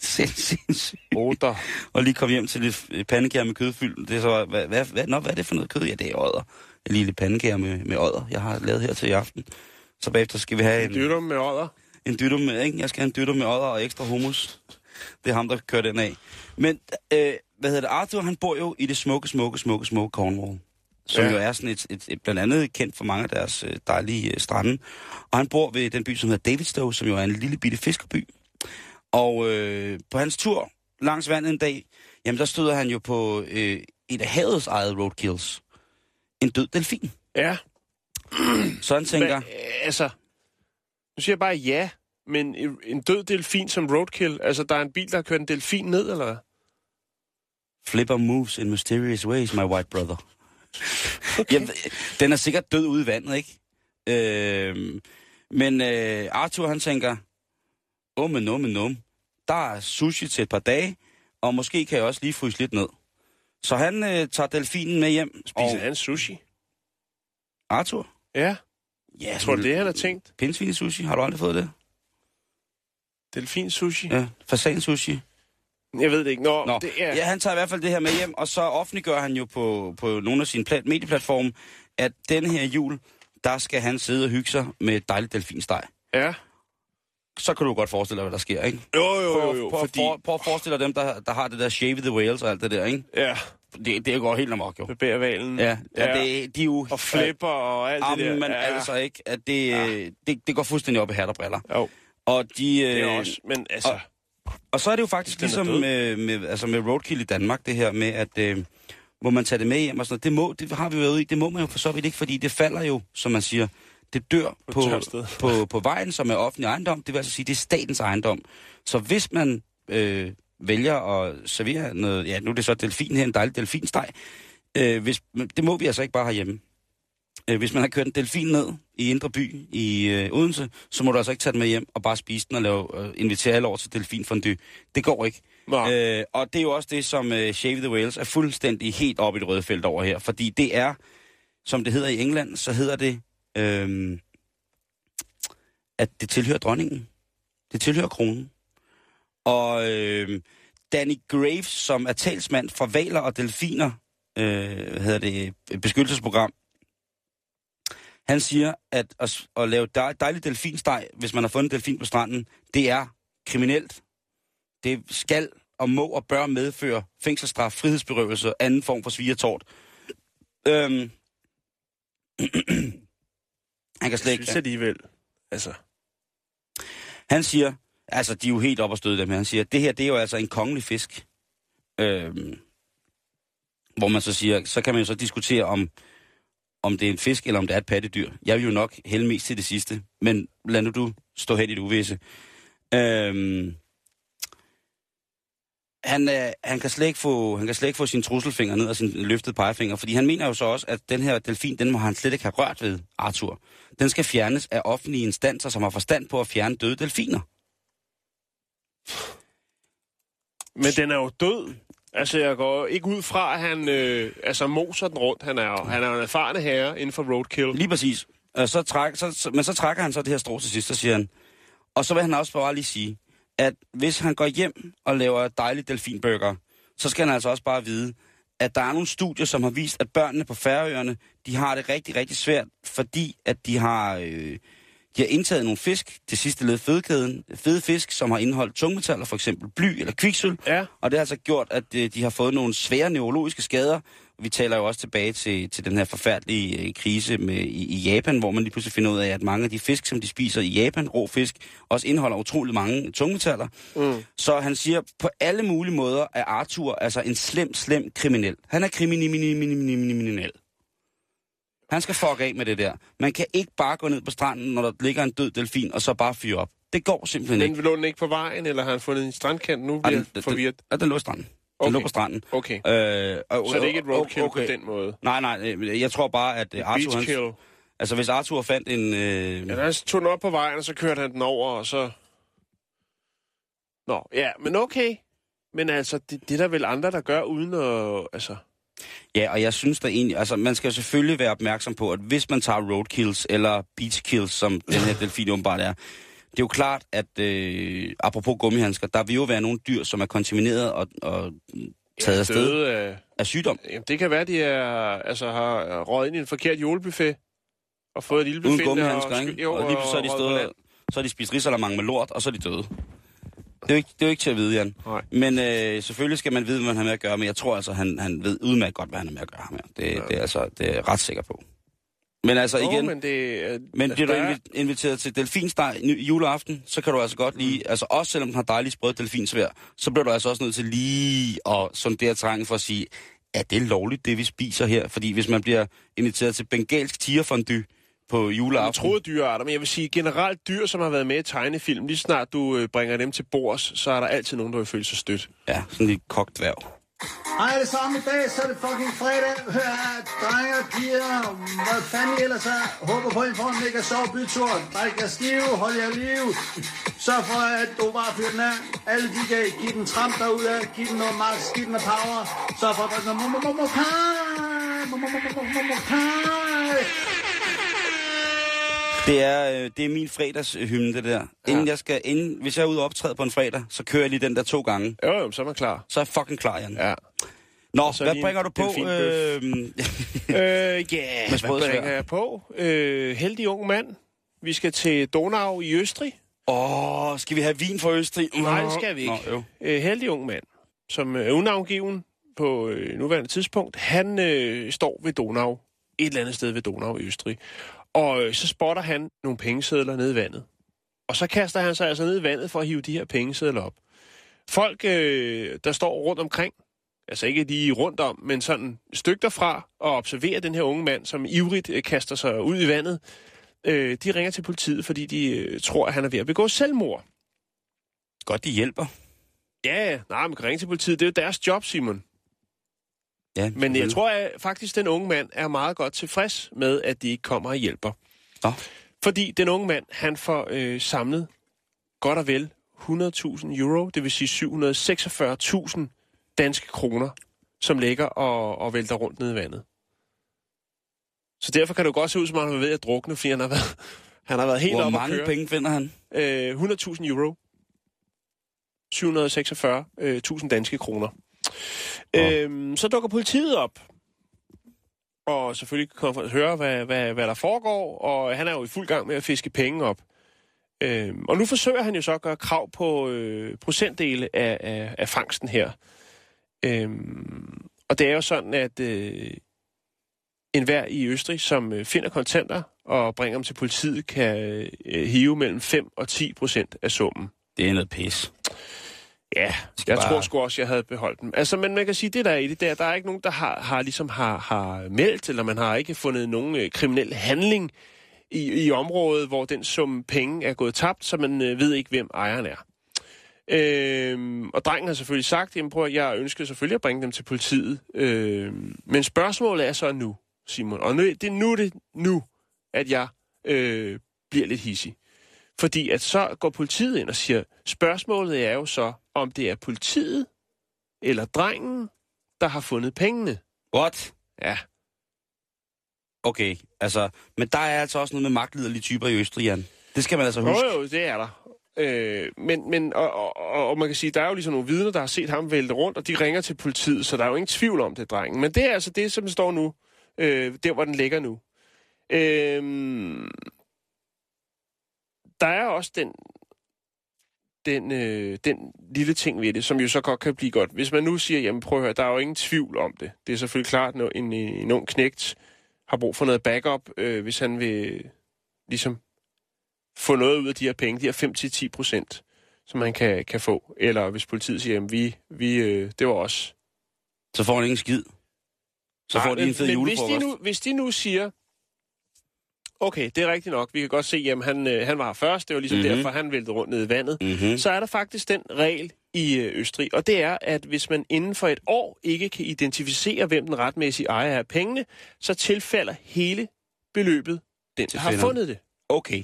Sindssygt. Odder. Og lige kom hjem til lidt pandekager med kødfyld. Det er så, hvad, hvad, hvad, nå, hvad er det for noget kød? Ja, det er odder. En lille pandekager med, med odder, jeg har lavet her til i aften. Så bagefter skal vi have en... En dytter med odder. En dytter med, ikke? Jeg skal have en dytter med odder og ekstra hummus. Det er ham, der kører den af. Men, øh, hvad hedder det? Arthur, han bor jo i det smukke, smukke, smukke, smukke Cornwall. Som ja. jo er sådan et, et, et, blandt andet kendt for mange af deres øh, dejlige øh, strande. Og han bor ved den by, som hedder Davidstow, som jo er en lille bitte fiskerby. Og øh, på hans tur langs vandet en dag, jamen der støder han jo på øh, et af havets eget roadkills. En død delfin. Ja. Så han tænker... Men, altså, nu siger jeg bare ja, men en død delfin som roadkill, altså der er en bil, der har kørt en delfin ned, eller hvad? Flipper moves in mysterious ways, my white brother. Okay. Jamen, den er sikkert død ude i vandet, ikke? Øh, men øh, Arthur, han tænker, umme, numme, numme, der er sushi til et par dage, og måske kan jeg også lige fryse lidt ned. Så han øh, tager delfinen med hjem. Spiser og... han sushi? Arthur? Ja. Ja, tror du, det han har tænkt? Pindsvinesushi, har du aldrig fået det? Delfinsushi? Ja, fasansushi. Jeg ved det ikke. Nå, Nå. Det, ja. ja, han tager i hvert fald det her med hjem, og så offentliggør han jo på, på nogle af sine plat- medieplatforme, at denne her jul, der skal han sidde og hygge sig med et dejligt delfinsteg. Ja. Så kan du godt forestille dig, hvad der sker, ikke? Jo, jo, jo. jo. Prøv fordi... for, for at forestille dig dem, der, der har det der shave the whales og alt det der, ikke? Ja. Det, det går helt amok, jo. Bebærvalen. Ja, ja. Det, de er jo... Og flipper og alt det der. Jamen, ja. altså ikke, at det, ja. det, det går fuldstændig op i hat og briller. Jo. Og de... Det er også, men altså... Og, Og så er det jo faktisk ligesom med, med, altså med Roadkill i Danmark, det her med, at øh, hvor man tager det med hjem og sådan noget. Det, må, det har vi jo været i, det må man jo for så vidt ikke, fordi det falder jo, som man siger, det dør på, på, på, på vejen, som er offentlig ejendom. Det vil altså sige, det er statens ejendom. Så hvis man øh, vælger at servere noget, ja nu er det så delfin her, en dejlig delfinsteg, øh, hvis, det må vi altså ikke bare have hjemme. Hvis man har kørt en delfin ned i Indre By i øh, Odense, så må du altså ikke tage den med hjem og bare spise den og lave, øh, invitere alle over til delfinfondue. Det går ikke. Øh, og det er jo også det, som øh, Shave the Whales er fuldstændig helt op i det røde felt over her. Fordi det er, som det hedder i England, så hedder det, øh, at det tilhører dronningen. Det tilhører kronen. Og øh, Danny Graves, som er talsmand for hvaler og delfiner, øh, hvad hedder det, et beskyttelsesprogram, han siger, at at, at lave dej, dejlig delfinsteg, hvis man har fundet en delfin på stranden, det er kriminelt. Det skal og må og bør medføre fængselsstraf, frihedsberøvelse og anden form for svigertort. Øhm. Han kan slet ikke... Jeg synes alligevel, altså... Han siger, altså de er jo helt op og støde dem her, han siger, det her det er jo altså en kongelig fisk. Øhm. Hvor man så siger, så kan man jo så diskutere om... om det er en fisk, eller om det er et pattedyr. Jeg vil jo nok hælde mest til det sidste, men lad nu du stå hen i det uvisse. Øhm, han, øh, han, kan slet ikke få, han kan slet ikke få sin trusselfinger ned og sin løftede pegefinger, fordi han mener jo så også, at den her delfin, den må han slet ikke have rørt ved, Arthur. Den skal fjernes af offentlige instanser, som har forstand på at fjerne døde delfiner. Men den er jo død. Altså, jeg går ikke ud fra, at han øh, altså, moser den rundt. Han er, han er en erfarne herre inden for roadkill. Lige præcis. Så træk, så, men så trækker han så det her strå til sidst, og siger han. Og så vil han også bare lige sige, at hvis han går hjem og laver dejlige delfinburger, så skal han altså også bare vide, at der er nogle studier, som har vist, at børnene på Færøerne, de har det rigtig, rigtig svært, fordi at de har, øh, de har indtaget nogle fisk, det sidste led fedekæden, fede fisk, som har indeholdt tungmetaller, for eksempel bly eller kviksøl, ja. Og det har altså gjort, at øh, de har fået nogle svære neurologiske skader. Vi taler jo også tilbage til, til den her forfærdelige krise med, i, i Japan, hvor man lige pludselig finder ud af, at mange af de fisk, som de spiser i Japan, rå fisk, også indeholder utrolig mange tungmetaller. Mm. Så han siger, på alle mulige måder er Arthur altså en slem, slem kriminel. Han er kriminel. Han skal fuck af med det der. Man kan ikke bare gå ned på stranden, når der ligger en død delfin, og så bare fyre op. Det går simpelthen ikke. Men lå den ikke på vejen, eller har han fundet en strandkant? Nu bliver han forvirret. Ja, den lå stranden. Den okay. lå på stranden. Okay. Øh, og, så det er ikke et roadkill okay. på den måde? Nej, nej. Jeg tror bare, at Arthur... Beachkill. Altså, hvis Arthur fandt en... Øh... Ja, han tog den op på vejen, og så kørte han den over, og så... Nå, ja, men okay. Men altså, det, det er der vel andre, der gør uden at... Altså... Ja, og jeg synes der egentlig... Altså, man skal selvfølgelig være opmærksom på, at hvis man tager roadkills eller beachkills, som den her delfin åbenbart er... Det er jo klart, at øh, apropos gummihandsker, der vil jo være nogle dyr, som er kontamineret og, og taget afsted døde af, af sygdom. Jamen, det kan være, de er, altså, har røget ind i en forkert julebuffet og fået et ildbefinder. Uden gummihandsker, og, ikke? Jo, og, og lige så er de, stået, så er de spist risalamande med lort, og så er de døde. Det er jo ikke, det er jo ikke til at vide, Jan. Nej. Men øh, selvfølgelig skal man vide, hvad han har med at gøre, men jeg tror altså, han, han ved udmærket godt, hvad han har med at gøre med. Det, ja. det, er, altså, det er jeg ret sikker på. Men altså igen, oh, men, det, uh, men bliver der... du inviteret til delfinsteg juleaften, så kan du altså godt lide, mm. altså også selvom den har dejligt sprødt delfinsvær, så bliver du altså også nødt til lige at sondere terrænet for at sige, er det lovligt, det vi spiser her? Fordi hvis man bliver inviteret til bengalsk tigerfondue på juleaften... Jeg troede dyrearter, men jeg vil sige generelt dyr, som har været med i tegnefilm, lige snart du bringer dem til bords, så er der altid nogen, der vil føle sig stødt. Ja, sådan lidt kogt værv. Hej alle sammen, i dag så er det fucking fredag, drenger, piger, hvad fanden I ellers er, håber på, at I får en mega sjov bytur, drik jer stive, hold jer liv, sørg for, at du bare fyrer den af, alle D J, giv den tramp derude, giv den noget max, giv den noget power, sørg for, at der er sådan noget mumumumumumumumumumumumumumumumumumumumumumumumumumumumumumumumumumumumumumumumumumumumumumumumumumumumumumumumumumumumumumumumumumumumhymne. Det er, det er min fredagshymne, det der. Inden ja. jeg skal, inden, hvis jeg er ude og optræde på en fredag, så kører jeg lige den der to gange. Jo, jo, så er man klar. Så er jeg fucking klar, Jan. Ja. Nå, hvad bringer du på? Øh, øh, yeah. Hvad bringer jeg på? Øh, heldig ung mand. Vi skal til Donau i Østrig. Åh, oh, skal vi have vin fra Østrig? Uh. Nej, det skal vi ikke. Nå, øh, heldig ung mand, som er unavngiven på øh, nuværende tidspunkt, han øh, står ved Donau. Et eller andet sted ved Donau i Østrig. Og øh, så spotter han nogle pengesedler ned i vandet. Og så kaster han sig altså ned i vandet for at hive de her pengesedler op. Folk, øh, der står rundt omkring, altså ikke lige rundt om, men sådan et stykke derfra, og observerer den her unge mand, som ivrigt øh, kaster sig ud i vandet, øh, de ringer til politiet, fordi de øh, tror, at han er ved at begå selvmord. Godt, de hjælper. Ja, nej, man kan ringe til politiet. Det er jo deres job, Simon. Ja, men jeg tror at faktisk, den unge mand er meget godt tilfreds med, at de ikke kommer og hjælper. Ja. Fordi den unge mand, han får øh, samlet godt og vel hundrede tusind euro, det vil sige syv hundrede og seksogfyrre tusind danske kroner, som ligger og, og vælter rundt ned i vandet. Så derfor kan det jo godt se ud, som om han var ved at drukne, fordi han har været, han har været helt oppe at køre. Hvor mange penge finder han? Øh, hundrede tusind euro. syv hundrede og seksogfyrre tusind danske kroner. Øhm, så dukker politiet op, og selvfølgelig kan man høre, hvad, hvad, hvad der foregår, og han er jo i fuld gang med at fiske penge op. Øhm, og nu forsøger han jo så at gøre krav på øh, procentdele af, af, af fangsten her. Øhm, og det er jo sådan, at øh, enhver i Østrig, som øh, finder kontanter og bringer dem til politiet, kan øh, hive mellem fem og ti procent af summen. Det er noget pis. Ja, jeg bare... tror sgu også, jeg havde beholdt dem. Altså, men man kan sige, det der er i det der, der er ikke nogen, der har, har, ligesom har, har meldt, eller man har ikke fundet nogen øh, kriminel handling i, i området, hvor den sum penge er gået tabt, så man øh, ved ikke, hvem ejeren er. Øhm, og drengen har selvfølgelig sagt, jamen prøv at jeg ønsker selvfølgelig at bringe dem til politiet. Øhm, men spørgsmålet er så nu, Simon. Og nu, det er nu, det, nu at jeg øh, bliver lidt hissig. Fordi at så går politiet ind og siger, spørgsmålet er jo så, om det er politiet eller drengen, der har fundet pengene. What? Ja. Okay, altså, men der er altså også noget med magtliderlige typer i Østrig, Jan. Det skal man altså huske. Jo, jo, det er der. Øh, men, men, og, og, og man kan sige, der er jo ligesom nogle vidner, der har set ham vælte rundt, og de ringer til politiet, så der er jo ingen tvivl om det, drengen. Men det er altså det, som står nu. Øh, der, hvor den ligger nu. Øh, der er også den, den, øh, den lille ting ved det, som jo så godt kan blive godt. Hvis man nu siger, jamen prøv at høre, der er jo ingen tvivl om det. Det er selvfølgelig klart, når en, en ung knægt har brug for noget backup, øh, hvis han vil ligesom få noget ud af de her penge, de her fem til ti procent, som man kan, kan få. Eller hvis politiet siger, jamen vi, vi øh, det var os. Så får han ingen skid. Så nej, får de en fed julefrokost. Hvis de, nu, hvis de nu siger, okay, det er rigtigt nok, vi kan godt se, jamen han, øh, han var her først, det var ligesom mm-hmm. derfor, han væltede rundt ned i vandet, mm-hmm. så er der faktisk den regel i øh, Østrig, og det er, at hvis man inden for et år ikke kan identificere, hvem den retmæssige ejer af pengene, så tilfalder hele beløbet, den har fundet det. Okay.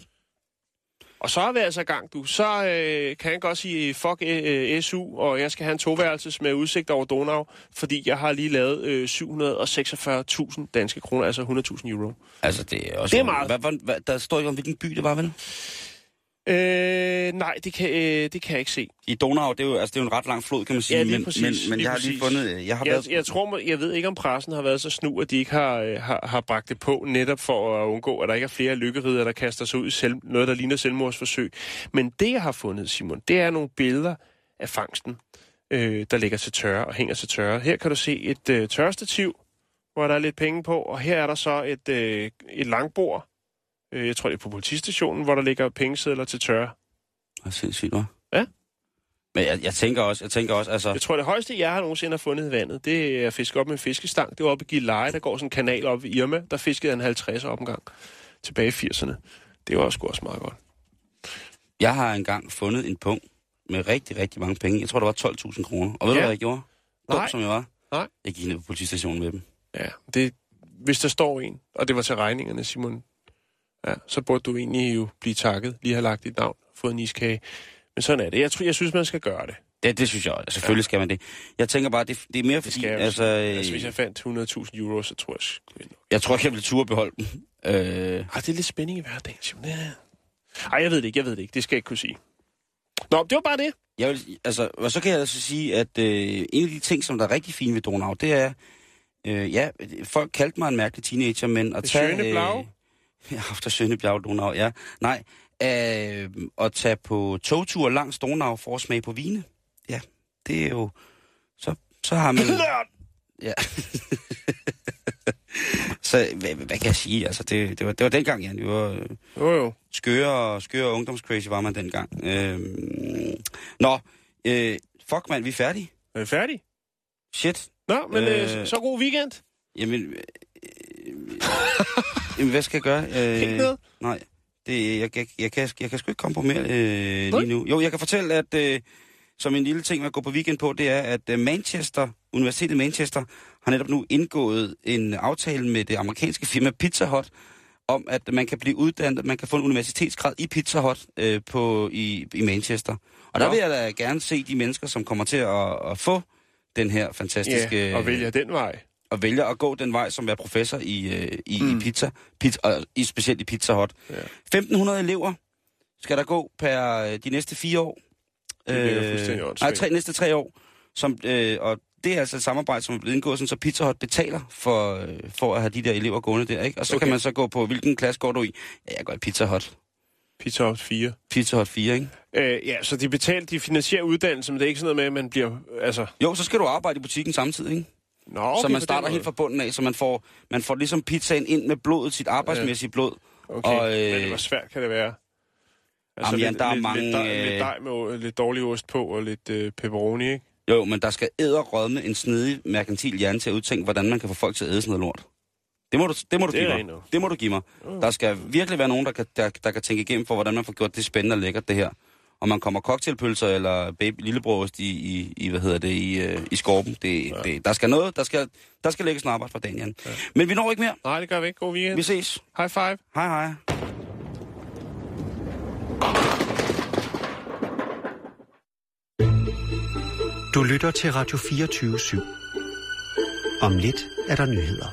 Og så er vi altså i gang, du. Så øh, kan jeg godt sige, fuck øh, S U, og jeg skal have en toværelses med udsigt over Donau, fordi jeg har lige lavet øh, syv hundrede og seksogfyrre tusind danske kroner, altså hundrede tusind euro. Altså, det er også... Det er meget. Hvad, hvad, hvad, der står ikke om, hvilken by det var, vel? Øh, nej, det kan, øh, det kan jeg ikke se. I Donau, det er jo, altså, det er jo en ret lang flod, kan man sige. Ja, lige præcis. Men, men, men lige jeg har lige fundet... Jeg, har jeg, været... jeg, tror, jeg ved ikke, om pressen har været så snu, at de ikke har, har, har bragt det på, netop for at undgå, at der ikke er flere lykkerider, der kaster sig ud i selv, noget, der ligner selvmordsforsøg. Men det, jeg har fundet, Simon, det er nogle billeder af fangsten, øh, der ligger til tørre og hænger til tørre. Her kan du se et øh, tørrestativ, hvor der er lidt penge på, og her er der så et, øh, et langbord. Jeg tror, det er på politistationen, hvor der ligger pengesedler til tørre. Det er sindssygt, hva'? Ja. Men jeg, jeg tænker også, jeg tænker også, altså... Jeg tror, det højeste, jeg har nogensinde har fundet i vandet, det er at fiske op med en fiskestang. Det var oppe i Gilleleje, der går sådan en kanal op i Irma. Der fiskede han halvtreds op en gang tilbage i firserne. Det var sgu også meget godt. Jeg har engang fundet en pung med rigtig, rigtig mange penge. Jeg tror, det var tolv tusind kroner. Og ved ja. du, hvad jeg gjorde? Nej. Dumt, som jeg var. Nej. Jeg gik ned på politistationen med dem. Ja, det, hvis der står en, og det var til regningerne, Simon... Ja, så burde du egentlig jo blive takket, lige have lagt dit navn, fået en iskage. Men sådan er det. Jeg, tror, jeg synes, man skal gøre det. Ja, det synes jeg også. Selvfølgelig ja. skal man det. Jeg tænker bare, det, det er mere fordi... Altså, altså, hvis jeg fandt hundrede tusind euro, så tror jeg... Jeg tror ikke, jeg ville turde beholde dem. Øh... Ej, det er lidt spænding i hverdagen, Simon. Ja. Ej, jeg ved det ikke, jeg ved det ikke. Det skal jeg ikke kunne sige. Nå, det var bare det. Jeg vil, altså, og så kan jeg altså sige, at øh, en af de ting, som der er rigtig fine ved Donau, det er... Øh, ja, folk kaldte mig en mærkelig teenager, men at tage... Jeg har haft at sønne bjerg Donau, ja. Nej, øh, at tage på togtur langs Donau for at smage på vine. Ja, det er jo... Så, så har man... Ja. Så hvad, hvad kan jeg sige? Altså, det, det, var, det var dengang, Jan. Det var jo, jo. skøre, skøre ungdomscrazy var man dengang. Øh, nå, øh, fuck mand, vi er færdige. Er vi færdige? Shit. Nå, men øh, så, så god weekend. Jamen... Jamen, hvad skal jeg gøre? Øh, ikke noget? Nej, det, jeg, jeg, jeg, kan, jeg kan sgu ikke komme på mere øh, lige nu. Jo, jeg kan fortælle, at øh, som en lille ting, man går på weekend på, det er, at Manchester, Universitetet Manchester har netop nu indgået en aftale med det amerikanske firma Pizza Hut, om at man kan blive uddannet, man kan få en universitetsgrad i Pizza Hut øh, på, i, i Manchester. Og ja. Der vil jeg da gerne se de mennesker, som kommer til at, at få den her fantastiske... Ja, og vælger den vej. Og vælger at gå den vej, som er professor i, øh, i, mm. i pizza, pizza og i, specielt i Pizza Hut. Ja. femten hundrede elever skal der gå per de næste fire år. Det øh, nej, tre, næste tre år. Som, øh, og det er altså et samarbejde, som er blevet indgået, sådan, så Pizza Hut betaler for, øh, for at have de der elever gående der. Ikke? Og så okay. kan man så gå på, hvilken klasse går du i? Ja, jeg går i Pizza Hut. Pizza Hut fire. Pizza Hut fire, ikke? Øh, ja, så de betaler, de finansierer uddannelsen, men det er ikke sådan noget med, at man bliver... Altså... Jo, så skal du arbejde i butikken samtidig, ikke? Nå, okay, så man starter helt fra bunden af, så man får, man får ligesom pizzaen ind med blodet, sit arbejdsmæssige blod. Okay, og, øh, men hvor svært kan det være? Altså, jamen, lidt, der er lidt, mange... Lidt dej, lidt dej med lidt dårlig ost på og lidt øh, pepperoni, ikke? Jo, men der skal æderrødme en snedig merkantil hjerne til at udtænke, hvordan man kan få folk til at æde sådan noget lort. Det må du, det må du det give mig. Det må du give mig. Der skal virkelig være nogen, der kan, der, der kan tænke igennem for, hvordan man får gjort det spændende og lækkert, det her. Om man kommer cocktailpølser eller baby lillebrødst i, i, i, hvad hedder det, i, i skorpen. Det, ja. det, der skal noget, der skal, der skal lægges noget arbejde fra Daniel. Ja. Men vi når ikke mere. Nej, det gør vi ikke. God weekend. Vi ses. High five. Hej, hej. Du lytter til Radio fireogtyve syv. Om lidt er der nyheder.